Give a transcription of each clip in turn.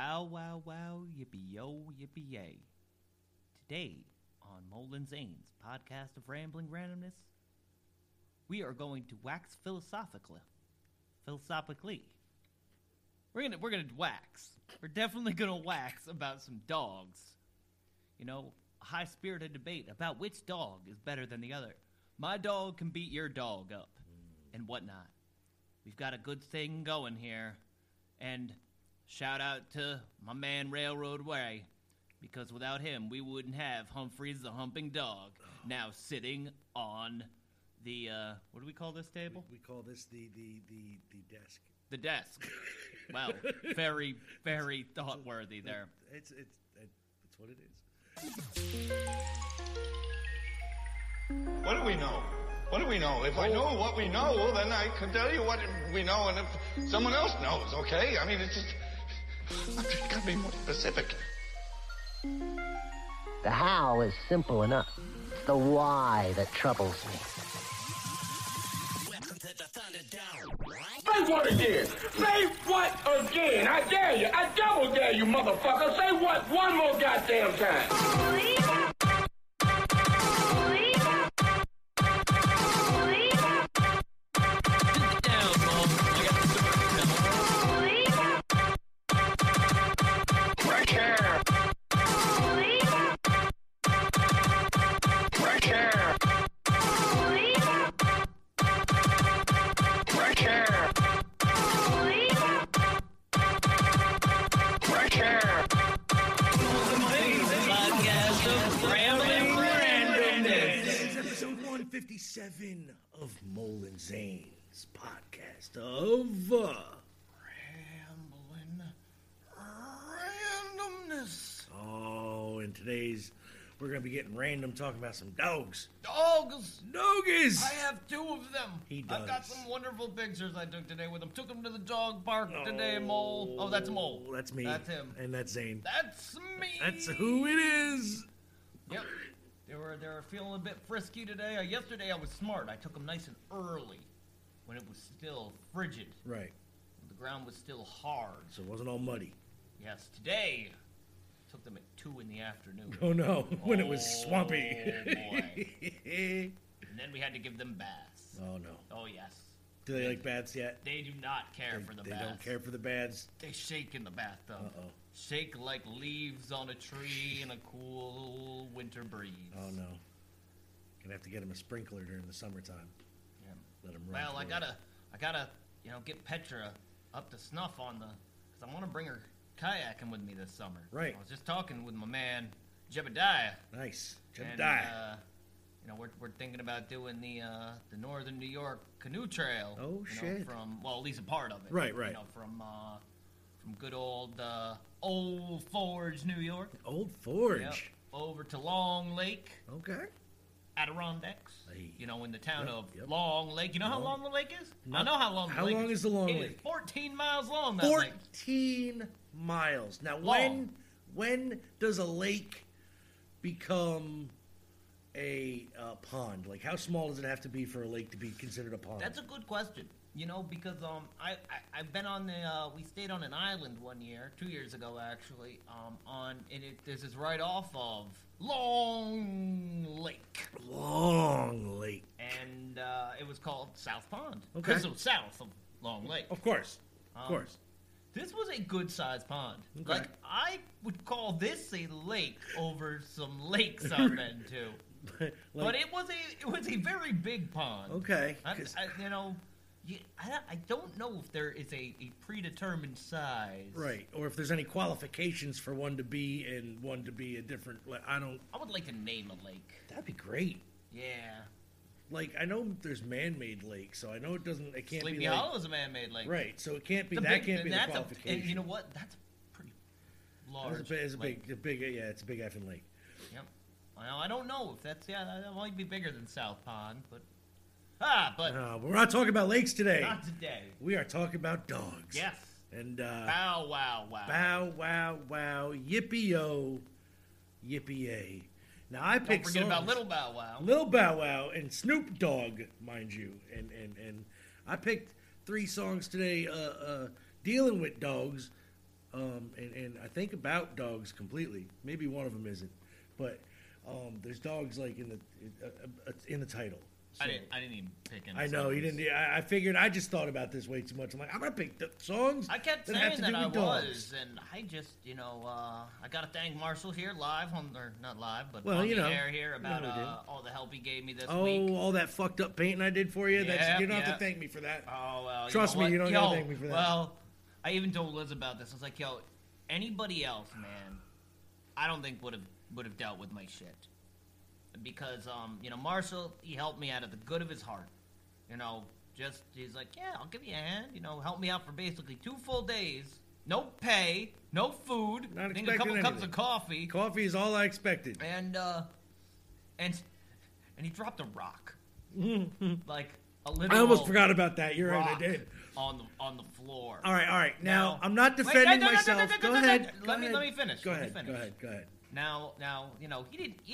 Bow wow wow, yippee yo, yippee yay. Today on Molan Zane's podcast of rambling randomness, we are going to wax philosophically. We're gonna wax. We're definitely gonna wax about some dogs. You know, a high-spirited debate about which dog is better than the other. My dog can beat your dog up and whatnot. We've got a good thing going here. And shout out to my man Railroad Way, because without him, we wouldn't have Humphreys the Humping Dog now sitting on the, what do we call this table? We call this the desk. The desk. Wow, very, very thought-worthy there. It's what it is. What do we know? What do we know? If I know what we know, well, then I can tell you what we know, and if someone else knows, okay? I mean, it's just... I've just got to be more specific. The how is simple enough. It's the why that troubles me. Welcome to the Thunderdome. Say what again? Say what again? I dare you. I double dare you, motherfucker. Say what one more goddamn time. Of Molan Zane's podcast of Rambling Randomness. Oh, and today's we're going to be getting random talking about some dogs. Doggies! I have two of them. He does. I've got some wonderful pictures I took today with them. Took them to the dog park today, Mole. Oh, that's Mole. That's me. That's him. And that's Zane. That's me. That's who it is. Yep. They were feeling a bit frisky today. Yesterday I was smart. I took them nice and early when it was still frigid. Right. The ground was still hard. So it wasn't all muddy. Yes. Today, I took them at 2 in the afternoon. Oh, no. When it was swampy. Oh, boy. And then we had to give them baths. Oh, no. Oh, yes. Do they like baths yet? They do not care for the baths. They don't care for the baths? They shake in the bathtub. Uh-oh. Shake like leaves on a tree in a cool winter breeze. Oh, no. Gonna have to get him a sprinkler during the summertime. Yeah. Let him run. Well, I gotta, get Petra up to snuff on because I want to bring her kayaking with me this summer. Right. I was just talking with my man, Jebediah. Nice. Jebediah. And, we're thinking about doing the Northern New York Canoe Trail. Oh, shit. At least a part of it. Right. From good old Forge, New York. Old Forge. Yep. Over to Long Lake. Okay. Adirondacks. Hey. In the town of Long Lake. You know how long the lake is? No. I know how long the lake is. How long is the Long Lake? It is 14 miles long, that lake. 14 miles. Now, when does a lake become a pond? Like, how small does it have to be for a lake to be considered a pond? That's a good question. Because I've been on we stayed on an island 2 years ago actually, this is right off of Long Lake. And it was called South Pond. Okay. Because it was south of Long Lake. Of course. This was a good-sized pond. Okay. Like, I would call this a lake over some lakes I've been to. But it was a very big pond. Okay. I don't know if there is a predetermined size. Right, or if there's any qualifications for one to be a different... I would like to name a lake. That'd be great. Yeah. Like, I know there's man-made lakes, so I know it can't be... Sleepy Hollow is a man-made lake. Right, so it can't be... That can't be the qualification. You know what? That's pretty large. It's a big effing lake. Yep. Well, I don't know if that's... Yeah, that might be bigger than South Pond, but... we're not talking about lakes today. Not today. We are talking about dogs. Yes. And bow wow wow. Bow wow wow. Yippee oh, yippee yay. Now I picked. Don't forget about Little Bow Wow. Little Bow Wow and Snoop Dogg, mind you. And I picked 3 songs today dealing with dogs. And I think about dogs completely. Maybe one of them isn't, but there's dogs like in the title. So, I didn't even pick any. I know you didn't. I figured. I just thought about this way too much. I'm like, I'm gonna pick the songs. I kept saying that I was, and I just, I gotta thank Marshall here live on, or not live, but on the air here about all the help he gave me this week. Oh, all that fucked up painting I did for you. Yep, you don't have to thank me for that. Oh well. Trust me, you don't have to thank me for that. Well, I even told Liz about this. I was like, yo, anybody else, man, I don't think would have dealt with my shit. Because, Marshall, he helped me out of the good of his heart. He's like, yeah, I'll give you a hand. Help me out for basically 2 full days. No pay, no food. Not expecting a couple cups of coffee. Coffee is all I expected. And he dropped a rock. Like a literal rock. I almost forgot about that. You're right, I did. On the floor. All right. Now I'm not defending myself. Go ahead. Let me finish. Go ahead. Now, he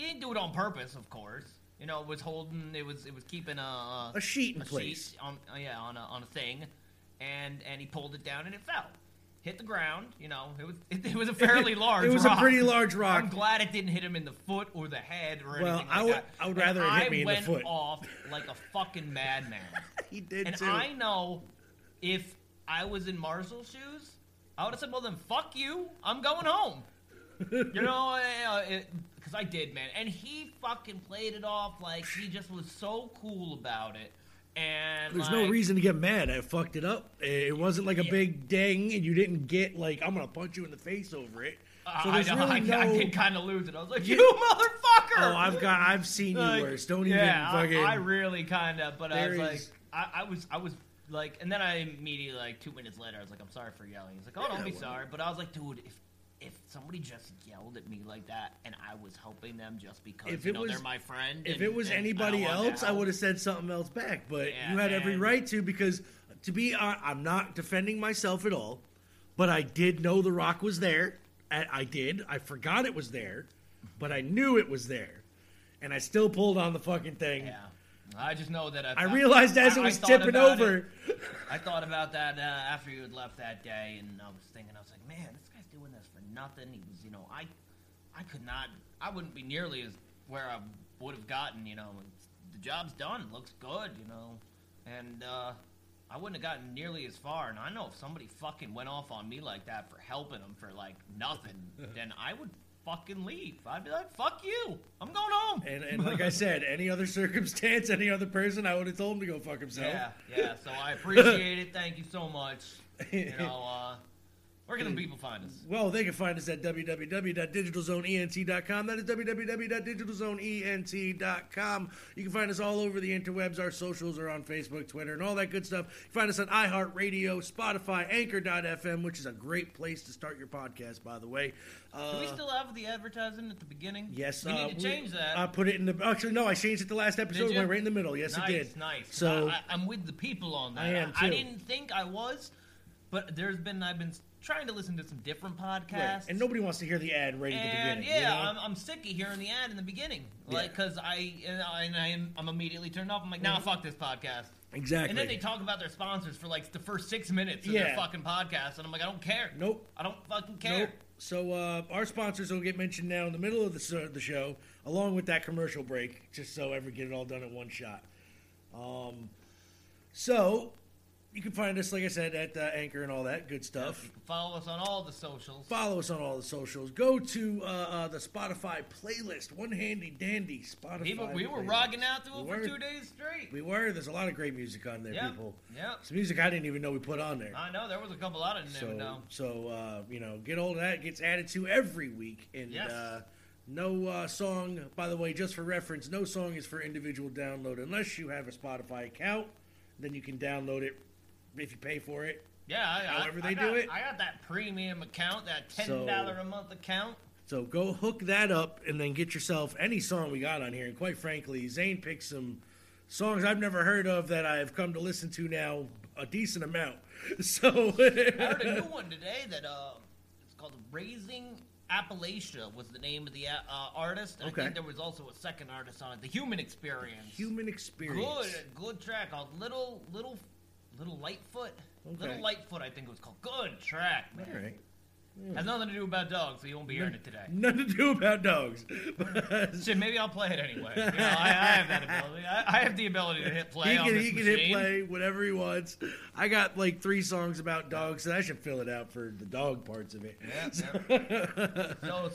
didn't do it on purpose, of course. It was holding, it was keeping a sheet in place. Sheet on a thing, and he pulled it down and it fell, hit the ground. It was a fairly large. It was rock. A pretty large rock. I'm glad it didn't hit him in the foot or the head or anything. I would rather it hit me in the foot. I went off like a fucking madman. He did and too. And I know, if I was in Marshall's shoes, I would have said, well then, fuck you, I'm going home. Because I did, man. And he fucking played it off like he just was so cool about it. And there's no reason to get mad. I fucked it up. It wasn't like a big ding, and you didn't get like, I'm gonna punch you in the face over it. So I did kind of lose it. I was like, you motherfucker! Oh, I've seen you worse. Don't even fucking. I really kind of, but I was like, I was. Like, and then I immediately, like 2 minutes later, I was like, I'm sorry for yelling. He's like, oh, don't be sorry. But I was like, dude, if somebody just yelled at me like that, and I was helping them just because they're my friend. If it was anybody else, I would have said something else back. But you had every right to, because to be honest, I'm not defending myself at all. But I did know the rock was there. I did. I forgot it was there, but I knew it was there, and I still pulled on the fucking thing. Yeah. I just know that I realized as it was tipping over. I thought about that after you had left that day, and I was thinking, I was like, man, this guy's doing this for nothing. He was, I could not, I wouldn't be nearly as where I would have gotten, the job's done, it looks good, and I wouldn't have gotten nearly as far. And I know if somebody fucking went off on me like that for helping them for like nothing, then I would fucking leave. I'd be like, fuck you, I'm going home. And like I said, any other circumstance, any other person, I would have told him to go fuck himself. Yeah, so I appreciate it. Thank you so much. Where can the people find us? Well, they can find us at www.digitalzoneent.com. That is www.digitalzoneent.com. You can find us all over the interwebs. Our socials are on Facebook, Twitter, and all that good stuff. You can find us on iHeartRadio, Spotify, Anchor.fm, which is a great place to start your podcast, by the way. Do we still have the advertising at the beginning? Yes. We need to change that. I put it in the... Actually, no, I changed it the last episode. It went right in the middle. Yes, nice, it did. Nice. So I'm with the people on that. I am, too. I didn't think I was, but I've been trying to listen to some different podcasts. Right. And nobody wants to hear the ad right at the beginning. Yeah, I'm sick of hearing the ad in the beginning. Because I'm immediately turned off. I'm like, nah, fuck this podcast. Exactly. And then they talk about their sponsors for like the first 6 minutes of their fucking podcast. And I'm like, I don't care. Nope. I don't fucking care. Nope. So our sponsors will get mentioned now in the middle of the show, along with that commercial break, just so everyone get it all done in one shot. You can find us, like I said, at Anchor and all that good stuff. You can follow us on all the socials. Go to the Spotify playlist. One handy dandy Spotify we were rocking out to it for 2 days straight. We were. There's a lot of great music on there, people. Yeah. Some music I didn't even know we put on there. I know. There was a couple I didn't even know. So, get all that. It gets added to every week. And no song, by the way, just for reference, no song is for individual download unless you have a Spotify account. Then you can download it. If you pay for it, I got that premium account, that $10 a month account. So go hook that up and then get yourself any song we got on here. And quite frankly, Zane picked some songs I've never heard of that I have come to listen to now a decent amount. So I heard a new one today that it's called "Raising Appalachia" was the name of the artist. And I think there was also a second artist on it, "The Human Experience." Good track called Little Lightfoot. I think it was called. Good track, man. All right. It has nothing to do about dogs, so you won't be hearing it today. Nothing to do about dogs. Shit, maybe I'll play it anyway. You know, I have that ability. I have the ability to hit play on this machine. He can hit play whatever he wants. I got like 3 songs about dogs, so I should fill it out for the dog parts of it. Yeah, so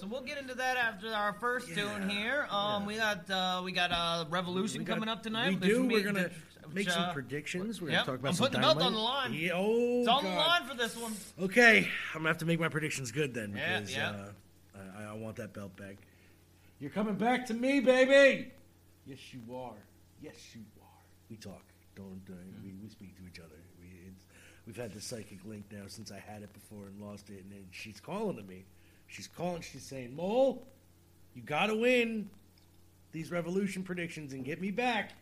we'll get into that after our first tune here. We got Revolution coming up tonight. We do. We're gonna make some predictions. We're gonna talk about. I'm putting the belt on the line. Yeah, it's on the line for this one. Okay, I'm gonna have to make my predictions good then because I want that belt back. You're coming back to me, baby. Yes, you are. Yes, you are. We talk. We speak to each other. We've had the psychic link now since I had it before and lost it, and then she's calling to me. She's calling. She's saying, "Mole, you gotta win these Revolution predictions and get me back."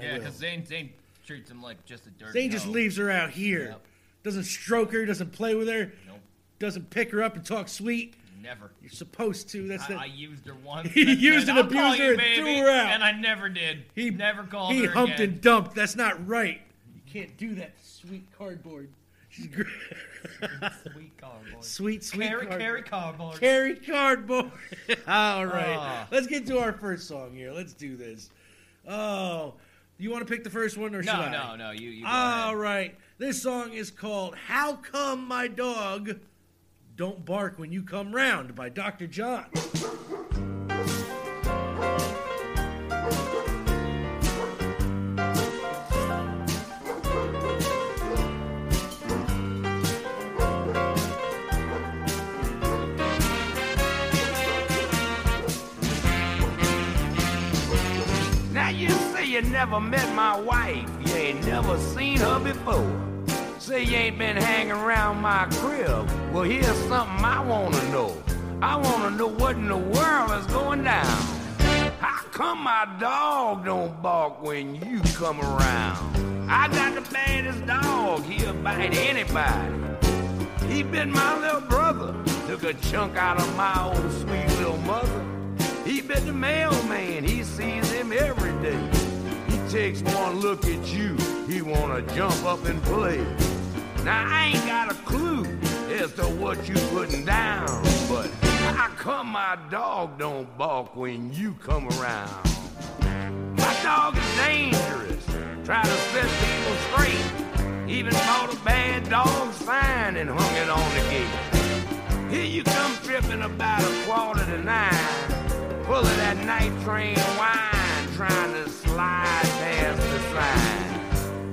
Yeah, because Zane treats him like just a dirty. Zane just leaves her out here. Yep. Doesn't stroke her. Doesn't play with her. Nope. Doesn't pick her up and talk sweet. Never. You're supposed to. That's I used her once. He used an abuser and threw her out. And I never did. He never called her. He humped again. And dumped. That's not right. You can't do that. Sweet cardboard. She's great. Sweet cardboard. Sweet cardboard. Carry cardboard. Carry cardboard. All right. Let's get to our first song here. Let's do this. Oh. You want to pick the first one or should I? No. You all right. This song is called How Come My Dog Don't Bark When You Come Round by Dr. John. You never met my wife, you ain't never seen her before. Say you ain't been hanging around my crib. Well, here's something I want to know. I want to know what in the world is going down. How come my dog don't bark when you come around? I got the baddest dog, he'll bite anybody. He bit my little brother, took a chunk out of my old sweet little mother. He bit the mailman, he sees him every day. Takes one look at you, he wanna jump up and play. Now I ain't got a clue as to what you putting down, but how come my dog don't bark when you come around? My dog is dangerous, try to set people straight. Even bought a bad dog sign and hung it on the gate. Here you come tripping about 8:45, full of that night train wine, trying to slide past the sign.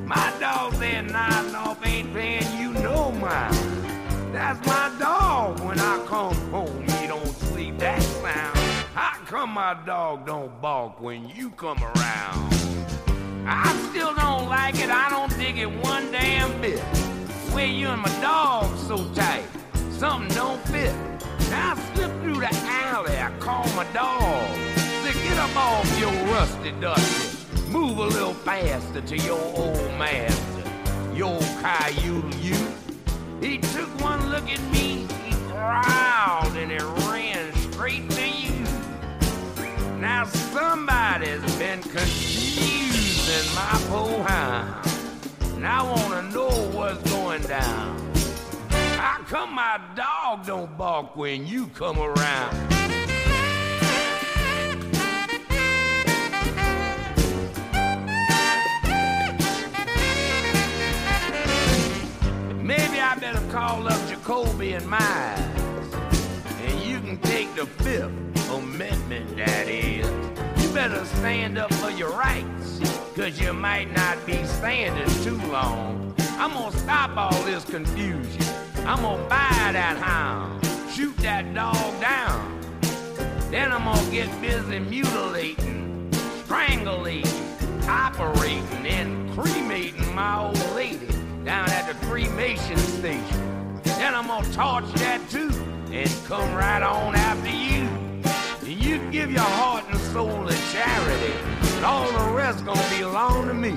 My dog there nodding off, ain't paying you no mind. That's my dog. When I come home, he don't sleep that sound. How come my dog don't bark when you come around? I still don't like it. I don't dig it one damn bit. Where you and my dog so tight, something don't fit. Now I slip through the alley, I call my dog. Get up off your rusty dusty. Move a little faster to your old master, your coyote you. He took one look at me, he growled, and it ran straight to you. Now somebody's been confusing my poor hound, and I want to know what's going down. How come my dog don't bark when you come around? Maybe I better call up Jacoby and Miles, and you can take the Fifth Amendment, that is. You better stand up for your rights, cause you might not be standing too long. I'm gonna stop all this confusion. I'm gonna buy that hound, shoot that dog down. Then I'm gonna get busy mutilating, strangling, operating, and cremating my old lady down at the cremation station. Then I'm gonna torch that too and come right on after you. And you give your heart and soul to charity, and all the rest gonna belong to me.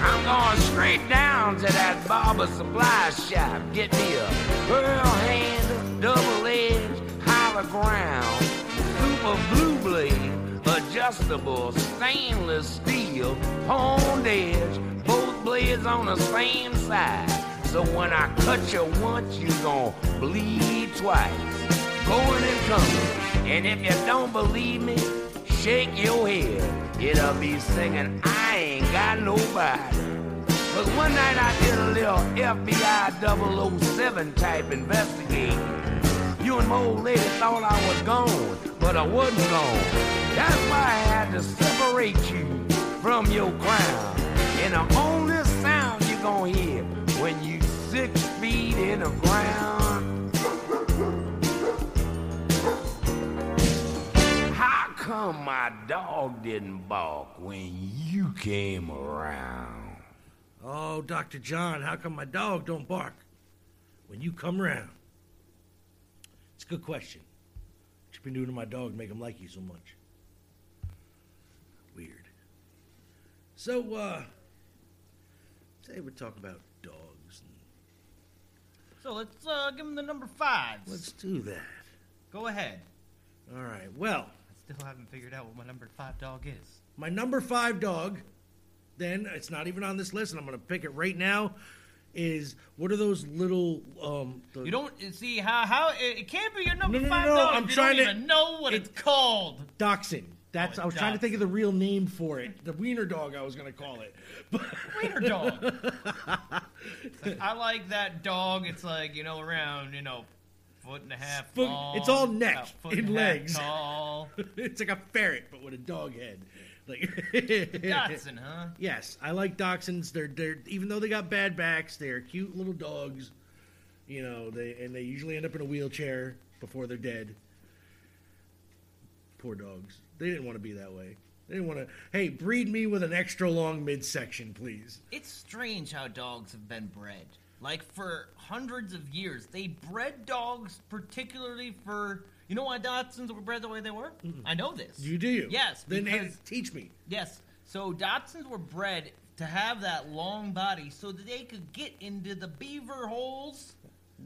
I'm going straight down to that barber supply shop, get me a pearl hand, double-edged, hollow ground, super blue blade, adjustable, stainless steel, honed edge, both blades on the same side. So when I cut you once, you gon' bleed twice. Going and coming. And if you don't believe me, shake your head. It'll be singing, I ain't got nobody. Cause one night I did a little FBI 007 type investigating. You and my old lady thought I was gone, but I wasn't gone. That's why I had to separate you from your crown. And the only sound you're gonna hear when you 6 feet in the ground. How come my dog didn't bark when you came around? Oh, Dr. John, how come my dog don't bark when you come around? It's a good question. What you been doing to my dog to make him like you so much? Weird. So, today we're talking about dogs. So let's give him the number 5. Let's do that. Go ahead. All right, well. I still haven't figured out what my number 5 dog is. My number 5 dog, then, it's not even on this list, and I'm going to pick it right now. Is what are those little? You don't see how it can't be your number five. No, dog. I'm you trying don't to even know what it's called. Dachshund. That's I was trying to think of the real name for it. The wiener dog. I was gonna call it wiener dog. Like, I like that dog. It's like around 1.5 foot long. It's all neck and legs. Tall. It's like a ferret, but with a dog head. Like Dachshund, huh? Yes, I like Dachshunds. They're even though they got bad backs, they're cute little dogs. They usually end up in a wheelchair before they're dead. Poor dogs. They didn't want to be that way. They didn't want to. Hey, breed me with an extra long midsection, please. It's strange how dogs have been bred. Like for hundreds of years, they bred dogs particularly for. You know why Dachshunds were bred the way they were? Mm-mm. I know this. You do? Yes. Then teach me. Yes. So Dachshunds were bred to have that long body so that they could get into the beaver holes.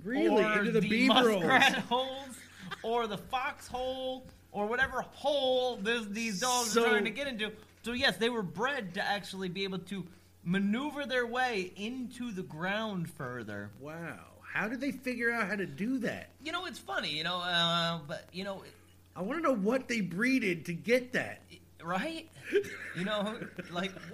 Really? Into the beaver muskrat holes. Or the fox hole. Or whatever hole these dogs are trying to get into. So yes, they were bred to actually be able to maneuver their way into the ground further. Wow. How did they figure out how to do that? It's funny, but, I want to know what they breeded to get that. Right? What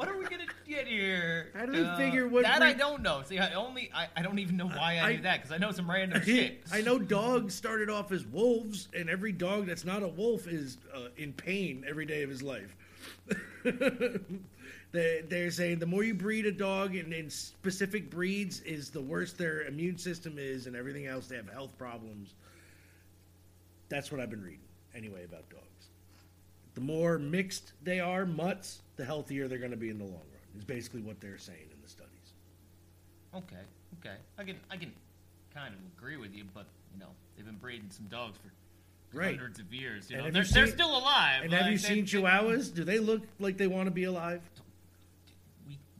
are we going to get here? How do they figure what... That I don't know. See, I don't even know why I do that, because I know some random shit. I know dogs started off as wolves, and every dog that's not a wolf is in pain every day of his life. They're saying the more you breed a dog in specific breeds is the worse their immune system is and everything else. They have health problems. That's what I've been reading anyway about dogs. The more mixed they are, mutts, the healthier they're going to be in the long run is basically what they're saying in the studies. Okay. I can kind of agree with you, but, they've been breeding some dogs for... Right. Hundreds of years. They're still alive. And have you seen Chihuahuas? Do they look like they want to be alive?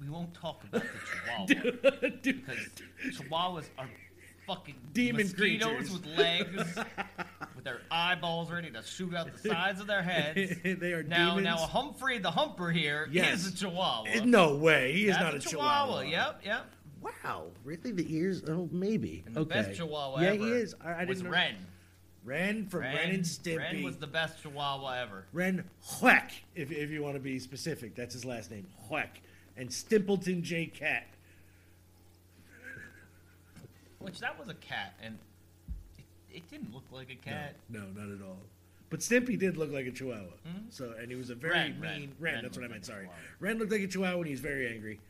We won't talk about the Chihuahua. Because Chihuahuas are fucking demon mosquitoes creatures. With legs, with their eyeballs ready to shoot out the sides of their heads. They are demons. Now, Humphrey the Humper here is a Chihuahua. No way. He is not a Chihuahua. Yep. Wow. Really? The ears? Oh, maybe. And the best Chihuahua ever. Yeah, he is. I didn't know. Ren from Ren and Stimpy. Ren was the best Chihuahua ever. Ren Hweck, if you want to be specific. That's his last name, Hweck. And Stimpleton J. Cat. Which, that was a cat, and it didn't look like a cat. No, not at all. But Stimpy did look like a Chihuahua. Mm-hmm. So, and he was a very mean... Ren, that's what I meant, sorry. Ren looked like a Chihuahua, and he was very angry.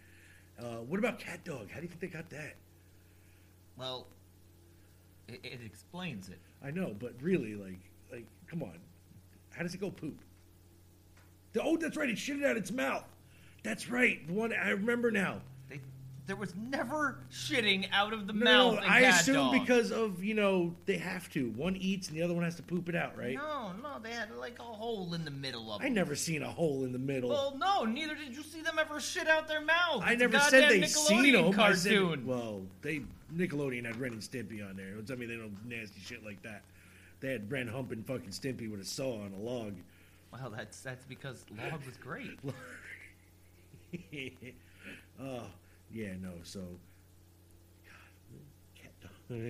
What about Cat Dog? How do you think they got that? Well, it explains it. I know, but really, like, come on. How does it go poop? That's right. It shitted out its mouth. That's right. The one I remember now. There was never shitting out of the mouth. No, I assume because of, they have to. One eats and the other one has to poop it out, right? No, they had like a hole in the middle of it. I never seen a hole in the middle. Well, no, neither did you see them ever shit out their mouth. I never said they seen them. Cartoon. Nickelodeon had Ren and Stimpy on there. I mean, they don't nasty shit like that. They had Ren humping fucking Stimpy with a saw on a log. Wow, that's because log was great. Oh, yeah, no, so... God, Fucking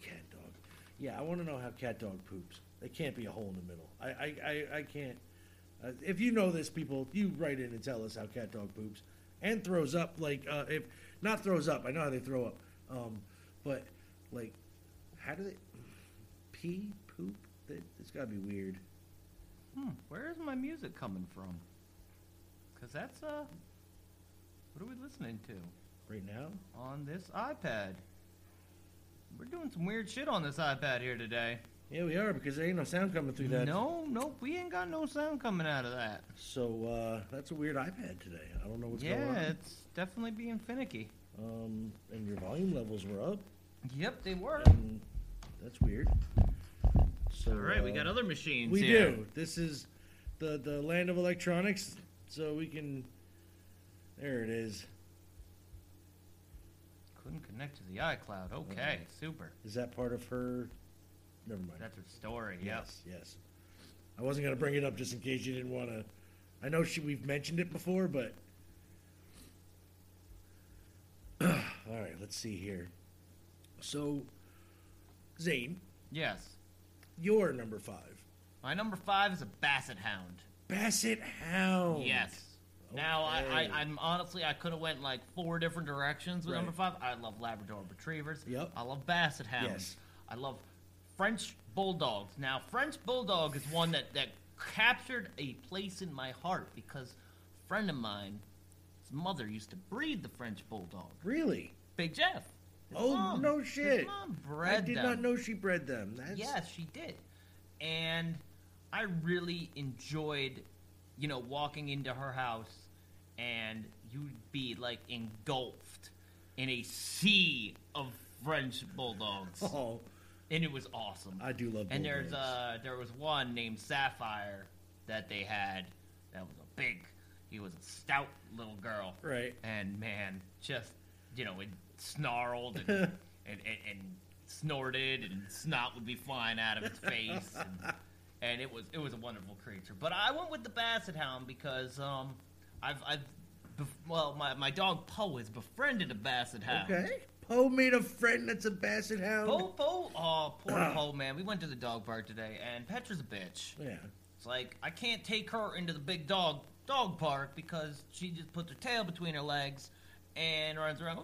Cat Dog. Yeah, I want to know how Cat Dog poops. There can't be a hole in the middle. I can't. If you know this, people, you write in and tell us how Cat Dog poops and throws up. Like, if not throws up, I know how they throw up. But like, how do they pee, poop? It's got to be weird. Where is my music coming from? Cause that's what are we listening to right now on this iPad? We're doing some weird shit on this iPad here today. Yeah, we are, because there ain't no sound coming through that. No, nope, we ain't got no sound coming out of that. So, that's a weird iPad today. I don't know what's going on. Yeah, it's definitely being finicky. And your volume levels were up. Yep, they were. And that's weird. So, all right, we got other machines here. We do. This is the land of electronics, so we can... There it is. Couldn't connect to the iCloud. Okay, super. Is that part of her... Never mind. That's her story. Yes, yes. I wasn't going to bring it up just in case you didn't want to. I know we've mentioned it before, but. All right, let's see here. So, Zane. Yes. Your number 5. My number 5 is a basset hound. Basset hound. Yes. Okay. Now, I'm honestly, I could have went like 4 different directions with number 5. I love Labrador Retrievers. Yep. I love basset hounds. Yes. I love French Bulldogs. Now, French Bulldog is one that captured a place in my heart because a friend of mine, his mother, used to breed the French Bulldog. Really? Big Jeff. Oh, mom, no shit. His mom bred them. I did not know she bred them. Yes, she did. And I really enjoyed, walking into her house and you'd be, like, engulfed in a sea of French Bulldogs. Oh, and it was awesome. I do love bulldogs. And there was one named Sapphire that they had that was a big. He was a stout little girl. Right. And man, just it snarled and and snorted and snot would be flying out of its face and it was a wonderful creature. But I went with the Basset Hound because my dog Poe has befriended a Basset Hound. Okay. Poe made a friend that's a basset hound. Poe, oh, poor Poe, man. We went to the dog park today, and Petra's a bitch. Yeah. It's like, I can't take her into the big dog park because she just puts her tail between her legs and runs around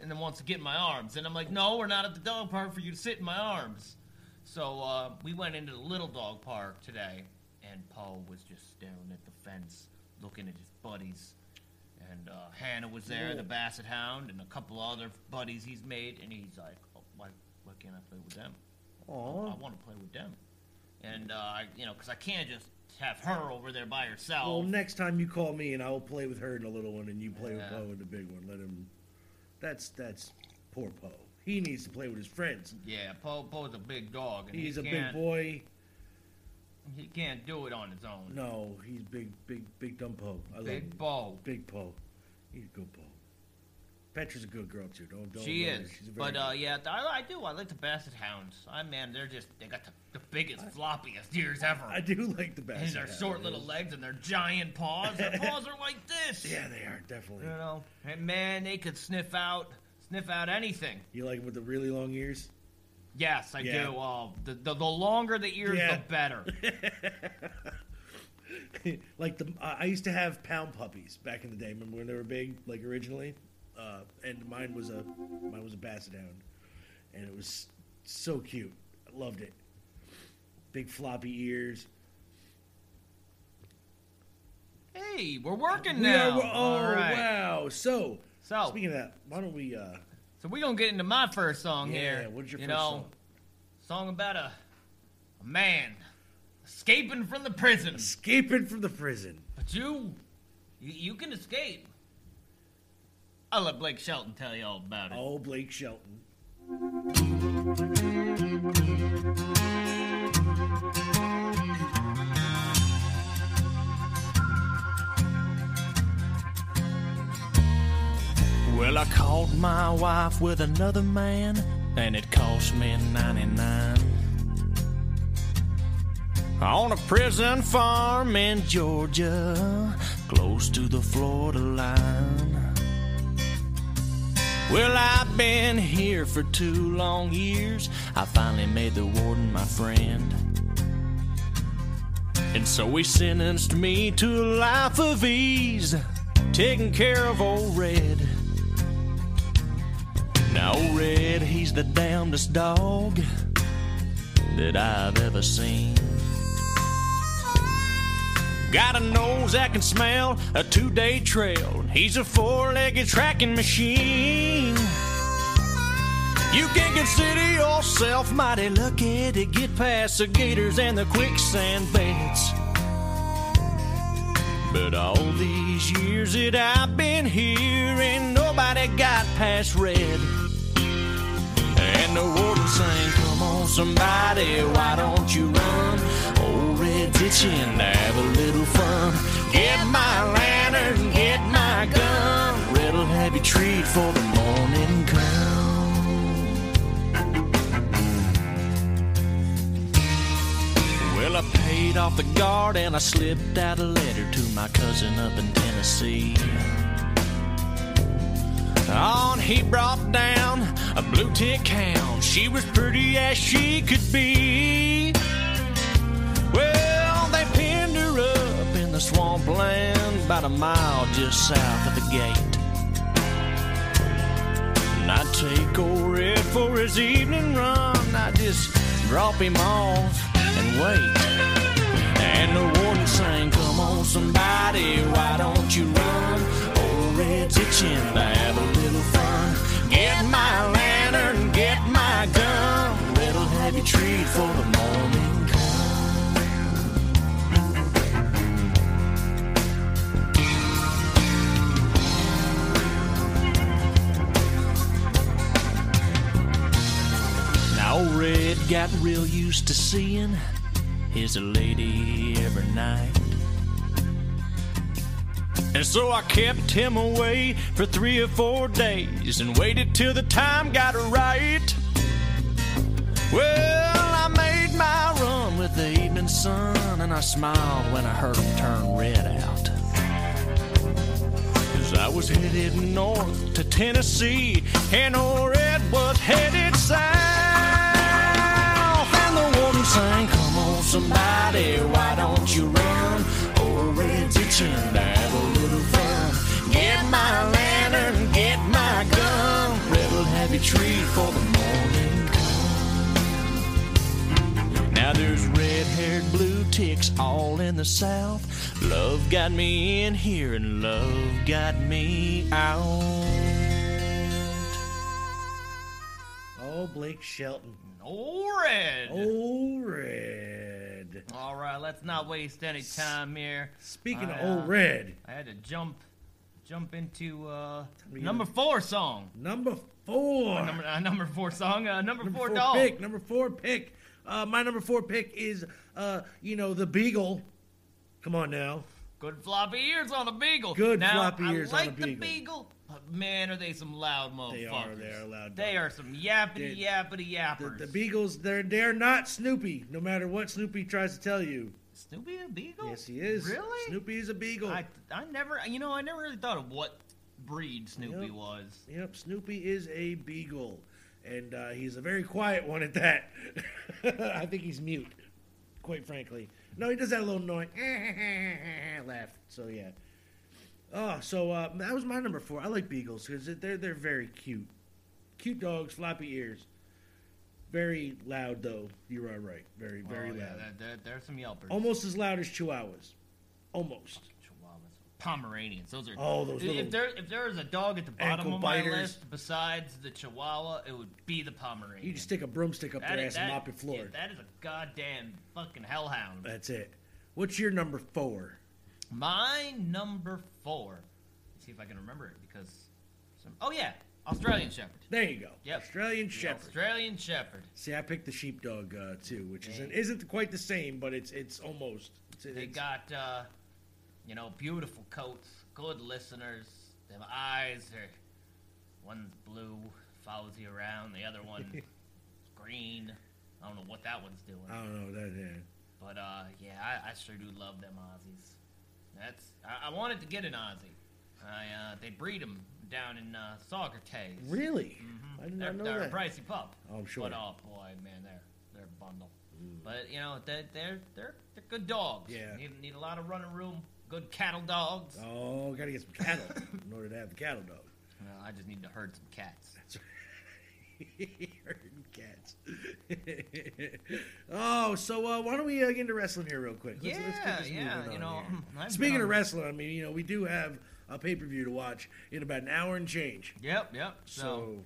and then wants to get in my arms. And I'm like, no, we're not at the dog park for you to sit in my arms. So we went into the little dog park today, and Poe was just staring at the fence, looking at his buddies. And Hannah was there, the basset hound, and a couple other buddies he's made. And he's like, oh, why can't I play with them? I want to play with them. And, because I can't just have her over there by herself. Well, next time you call me, and I will play with her and the little one, and you play with Poe and the big one. Let him... That's poor Poe. He needs to play with his friends. Yeah, Poe's a big dog. And he's a big boy. He can't do it on his own. No, he's big dumb Poe. Big Poe. Big Poe. He's a good Poe. Petra's a good girl, too. Don't she is. She's a very good girl. Yeah, I do. I like the basset hounds. They're just, they got the biggest, floppiest ears ever. I do like the basset hounds. And their short little legs and their giant paws. Their paws are like this. Yeah, they are, definitely. And man, they could sniff out anything. You like them with the really long ears? Yes, I do. The longer the ears, the better. Like I used to have pound puppies back in the day. Remember when they were big, like originally? And mine was a basset hound, and it was so cute. I loved it. Big floppy ears. Hey, we're working now. All right. Wow. So speaking of that, why don't we? So we're going to get into my first song here. Yeah, what's your first song? Song about a man escaping from the prison. Escaping from the prison. But you can escape. I'll let Blake Shelton tell you all about it. Oh, Blake Shelton. Well, I caught my wife with another man, and it cost me 99. On a prison farm in Georgia, close to the Florida line. Well, I've been here for 2 long years. I finally made the warden my friend. And so he sentenced me to a life of ease, taking care of old Red. Now, old Red, he's the damnedest dog that I've ever seen. Got a nose that can smell a 2-day trail. He's a 4-legged tracking machine. You can consider yourself mighty lucky to get past the gators and the quicksand beds. But all these years that I've been here, and nobody got past Red. And the warden sang, come on somebody, why don't you run? Old Red's itching to have a little fun. Get my lantern, get my gun. Red'll have you treat for the morning crown. Well, I paid off the guard and I slipped out a letter to my cousin up in Tennessee. On he brought down a blue tick hound. She was pretty as she could be. Well, they pinned her up in the swampland about a mile just south of the gate. And I take old Red for his evening run. I just drop him off and wait. And the warden sang, come on somebody, why don't you run? Red's itching to have a little fun. Get my lantern, get my gun. Red'll have you treat for the morning come. Now Red got real used to seeing his lady every night. And so I kept him away for 3 or 4 days and waited till the time got right. Well, I made my run with the evening sun, and I smiled when I heard him turn red out. 'Cause I was headed north to Tennessee, and old Red was headed south. And the warden sang, come on somebody, why don't you run? Old Red's itching to have a little fun. Get my lantern, get my gun. Red'll have you treat for the morning come. Now there's red-haired blue ticks all in the south. Love got me in here and love got me out. Oh, Blake Shelton. Oh, Red. Oh, Red. All right, let's not waste any time here. Speaking of old Red, I had to jump into number 4 song. Number 4. Number 4 song. Number four dog. Pick. Number 4 pick. My number 4 pick is the Beagle. Come on now. Good floppy ears on a Beagle. I like the Beagle. But man, are they some loud motherfuckers. They are. They are loud. They are some yappity yappers. The Beagles, they're not Snoopy, no matter what Snoopy tries to tell you. Snoopy a Beagle? Yes, he is. Really? Snoopy is a Beagle. I never really thought of what breed Snoopy was. Yep, Snoopy is a Beagle, and he's a very quiet one at that. I think he's mute, quite frankly. No, he does that little noise, laugh. So yeah. Oh, so that was my number 4. I like Beagles because they're very cute. Cute dogs, floppy ears. Very loud, though. You are right. Very, very loud. They're some yelpers. Almost as loud as Chihuahuas. Almost. Chihuahuas. Pomeranians. Those are... Oh, those little... If there was a dog at the bottom of my list besides the Chihuahua, it would be the Pomeranian. You just stick a broomstick up their ass and mop your floor. Yeah, that is a goddamn fucking hellhound. That's it. What's your number 4? My number 4. Let's see if I can remember it Australian Shepherd. There you go. Yep. Australian Shepherd. See, I picked the sheepdog too, which isn't quite the same, but it's almost. They got beautiful coats, good listeners. Their eyes are, one's blue, follows you around. The other one's green. I don't know what that one's doing. I don't know that. Yeah. But I sure do love them Aussies. I wanted to get an Aussie. They breed them down in Sauger Case. Really? Mm-hmm. I did not know they're that. They're a pricey pup. Oh, I'm sure. But oh boy, man, they're a bundle. Mm. But you know, they're good dogs. Yeah. Need a lot of running room. Good cattle dogs. Oh, gotta get some cattle in order to have the cattle dog. Well, I just need to herd some cats. That's right. Herding cats. Oh, so why don't we get into wrestling here real quick? Let's get this moving on you know. Speaking of wrestling, I mean, you know, we do have a pay-per-view to watch in about an hour and change. Yep. So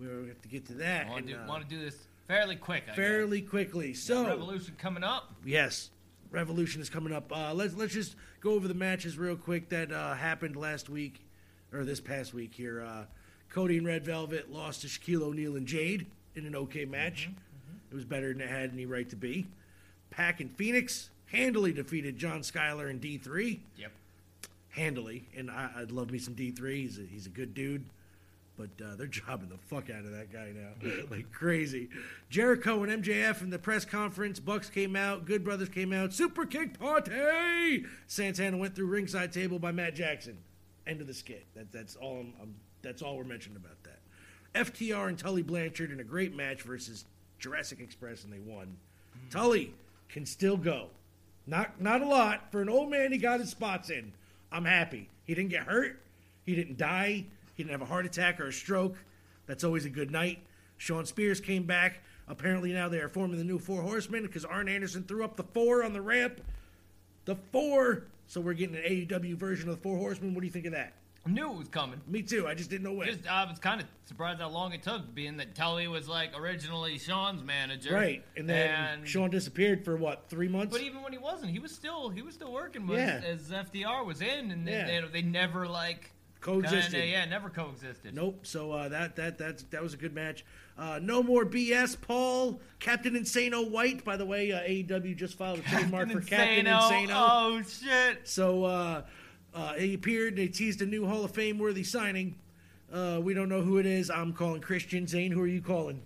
we're going to get to that. I want to do this fairly quick, I guess. So Revolution coming up. Yes. Revolution is coming up. Let's just go over the matches real quick that happened last week, or this past week here. Cody and Red Velvet lost to Shaquille O'Neal and Jade in an okay match. Mm-hmm. It was better than it had any right to be. Pac and Phoenix handily defeated John Skyler and D3. Yep. Handily. And I'd love me some D3. He's a good dude. But they're jobbing the fuck out of that guy now. Like crazy. Jericho and MJF in the press conference. Bucks came out. Good Brothers came out. Super kick party! Santana went through ringside table by Matt Jackson. End of the skit. That's all we're mentioning about that. FTR and Tully Blanchard in a great match versus Jurassic Express, and they won. Mm. Tully can still go. Not a lot. For an old man, he got his spots in. I'm happy. He didn't get hurt. He didn't die. He didn't have a heart attack or a stroke. That's always a good night. Sean Spears came back. Apparently now they are forming the new Four Horsemen because Arn Anderson threw up the four on the ramp. The four. So we're getting an AEW version of the Four Horsemen. What do you think of that? I knew it was coming. Me too. I just didn't know when. I was kind of surprised how long it took, being that Tully was like originally Sean's manager. Right. And then Sean disappeared for what, 3 months? But even when he wasn't, he was still working with as FDR was in, and they never like coexisted. Never coexisted. Nope. So that was a good match. No more BS, Paul. Captain Insano White. By the way, AEW just filed a trademark for Captain Insano. Oh, shit. So he appeared. They teased a new Hall of Fame-worthy signing. We don't know who it is. I'm calling Christian. Zane, who are you calling?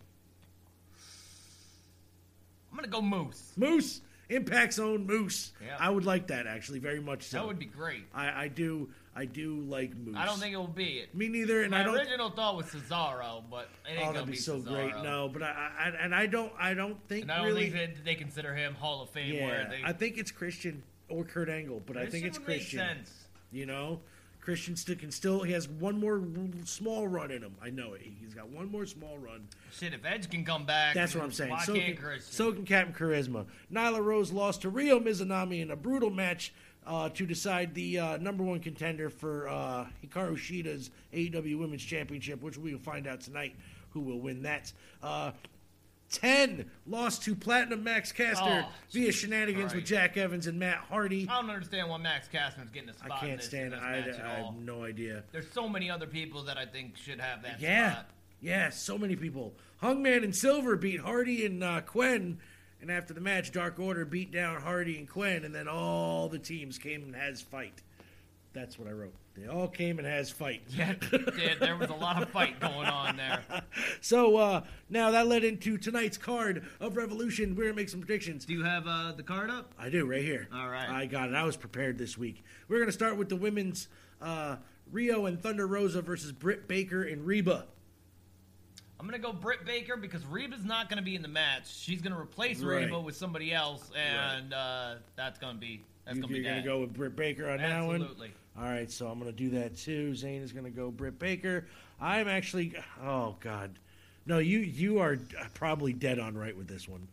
I'm going to go Moose. Moose. Impact's own Moose. Yep. I would like that, actually, very much so. That would be great. I do like Moose. I don't think it will be it. Me neither. And my original thought was Cesaro, but it ain't gonna be so Cesaro. Great. No, but I don't think they consider him Hall of Fame. Yeah, I think it's Christian or Kurt Angle, but I think it's Christian. Make sense. You know, Christian he has one more small run in him. I know it. He's got one more small run. Shit, if Edge can come back, that's what I'm saying. So can Captain Charisma. Nyla Rose lost to Rio Mizunami in a brutal match. To decide the number one contender for Hikaru Shida's AEW Women's Championship, which we will find out tonight who will win that. 10 lost to Platinum Max Caster via shenanigans with Jack Evans and Matt Hardy. I don't understand why Max Caster's getting a spot. I can't stand it. I have no idea. There's so many other people that I think should have that spot. Yeah, so many people. Hangman and Silver beat Hardy and Quen. And after the match, Dark Order beat down Hardy and Quen, and then all the teams came and has fight. That's what I wrote. They all came and has fight. Yeah, there was a lot of fight going on there. So now that led into tonight's card of Revolution. We're going to make some predictions. Do you have the card up? I do, right here. All right. I got it. I was prepared this week. We're going to start with the women's Rio and Thunder Rosa versus Britt Baker and Reba. I'm going to go Britt Baker because Reba's not going to be in the match. She's going to replace Reba with somebody else, and that's going to be that. You're going to go with Britt Baker on that one? Absolutely. All right, so I'm going to do that too. Zane is going to go Britt Baker. I'm actually – oh, God. No, you are probably dead on right with this one.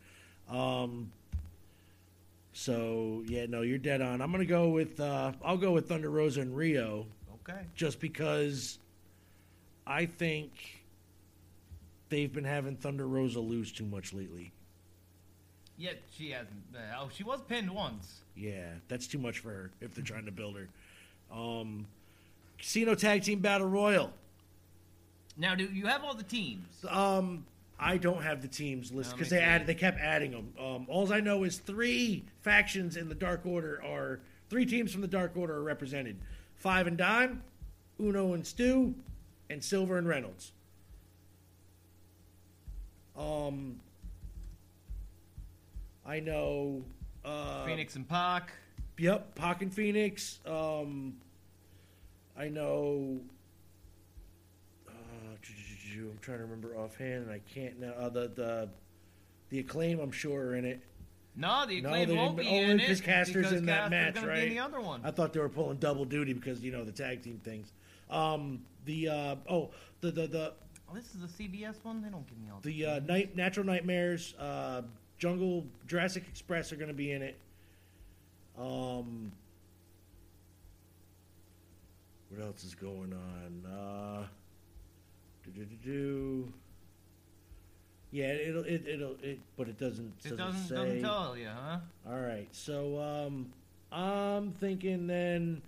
You're dead on. I'm going to go with I'll go with Thunder Rosa and Rio. Okay. Just because I think – they've been having Thunder Rosa lose too much lately. Yeah, she hasn't. Oh, she was pinned once. Yeah, that's too much for her if they're trying to build her. Casino Tag Team Battle Royal. Now, do you have all the teams? I don't have the teams listed because they kept adding them. All I know is three teams from the Dark Order are represented. Five and Dime, Uno and Stu, and Silver and Reynolds. I know Phoenix and Pac. Yep, Pac and Phoenix. I know I'm trying to remember offhand, and I can't now. The Acclaim, I'm sure, are in it. No, the Acclaim won't be in it. Only because Caster's in that match, right? Be in the other one. I thought they were pulling double duty because, you know, the tag team things. This is the CBS one? They don't give me all the Natural Nightmares, Jurassic Express are going to be in it. What else is going on? Yeah, but it doesn't say. Doesn't tell you, huh? All right, so I'm thinking then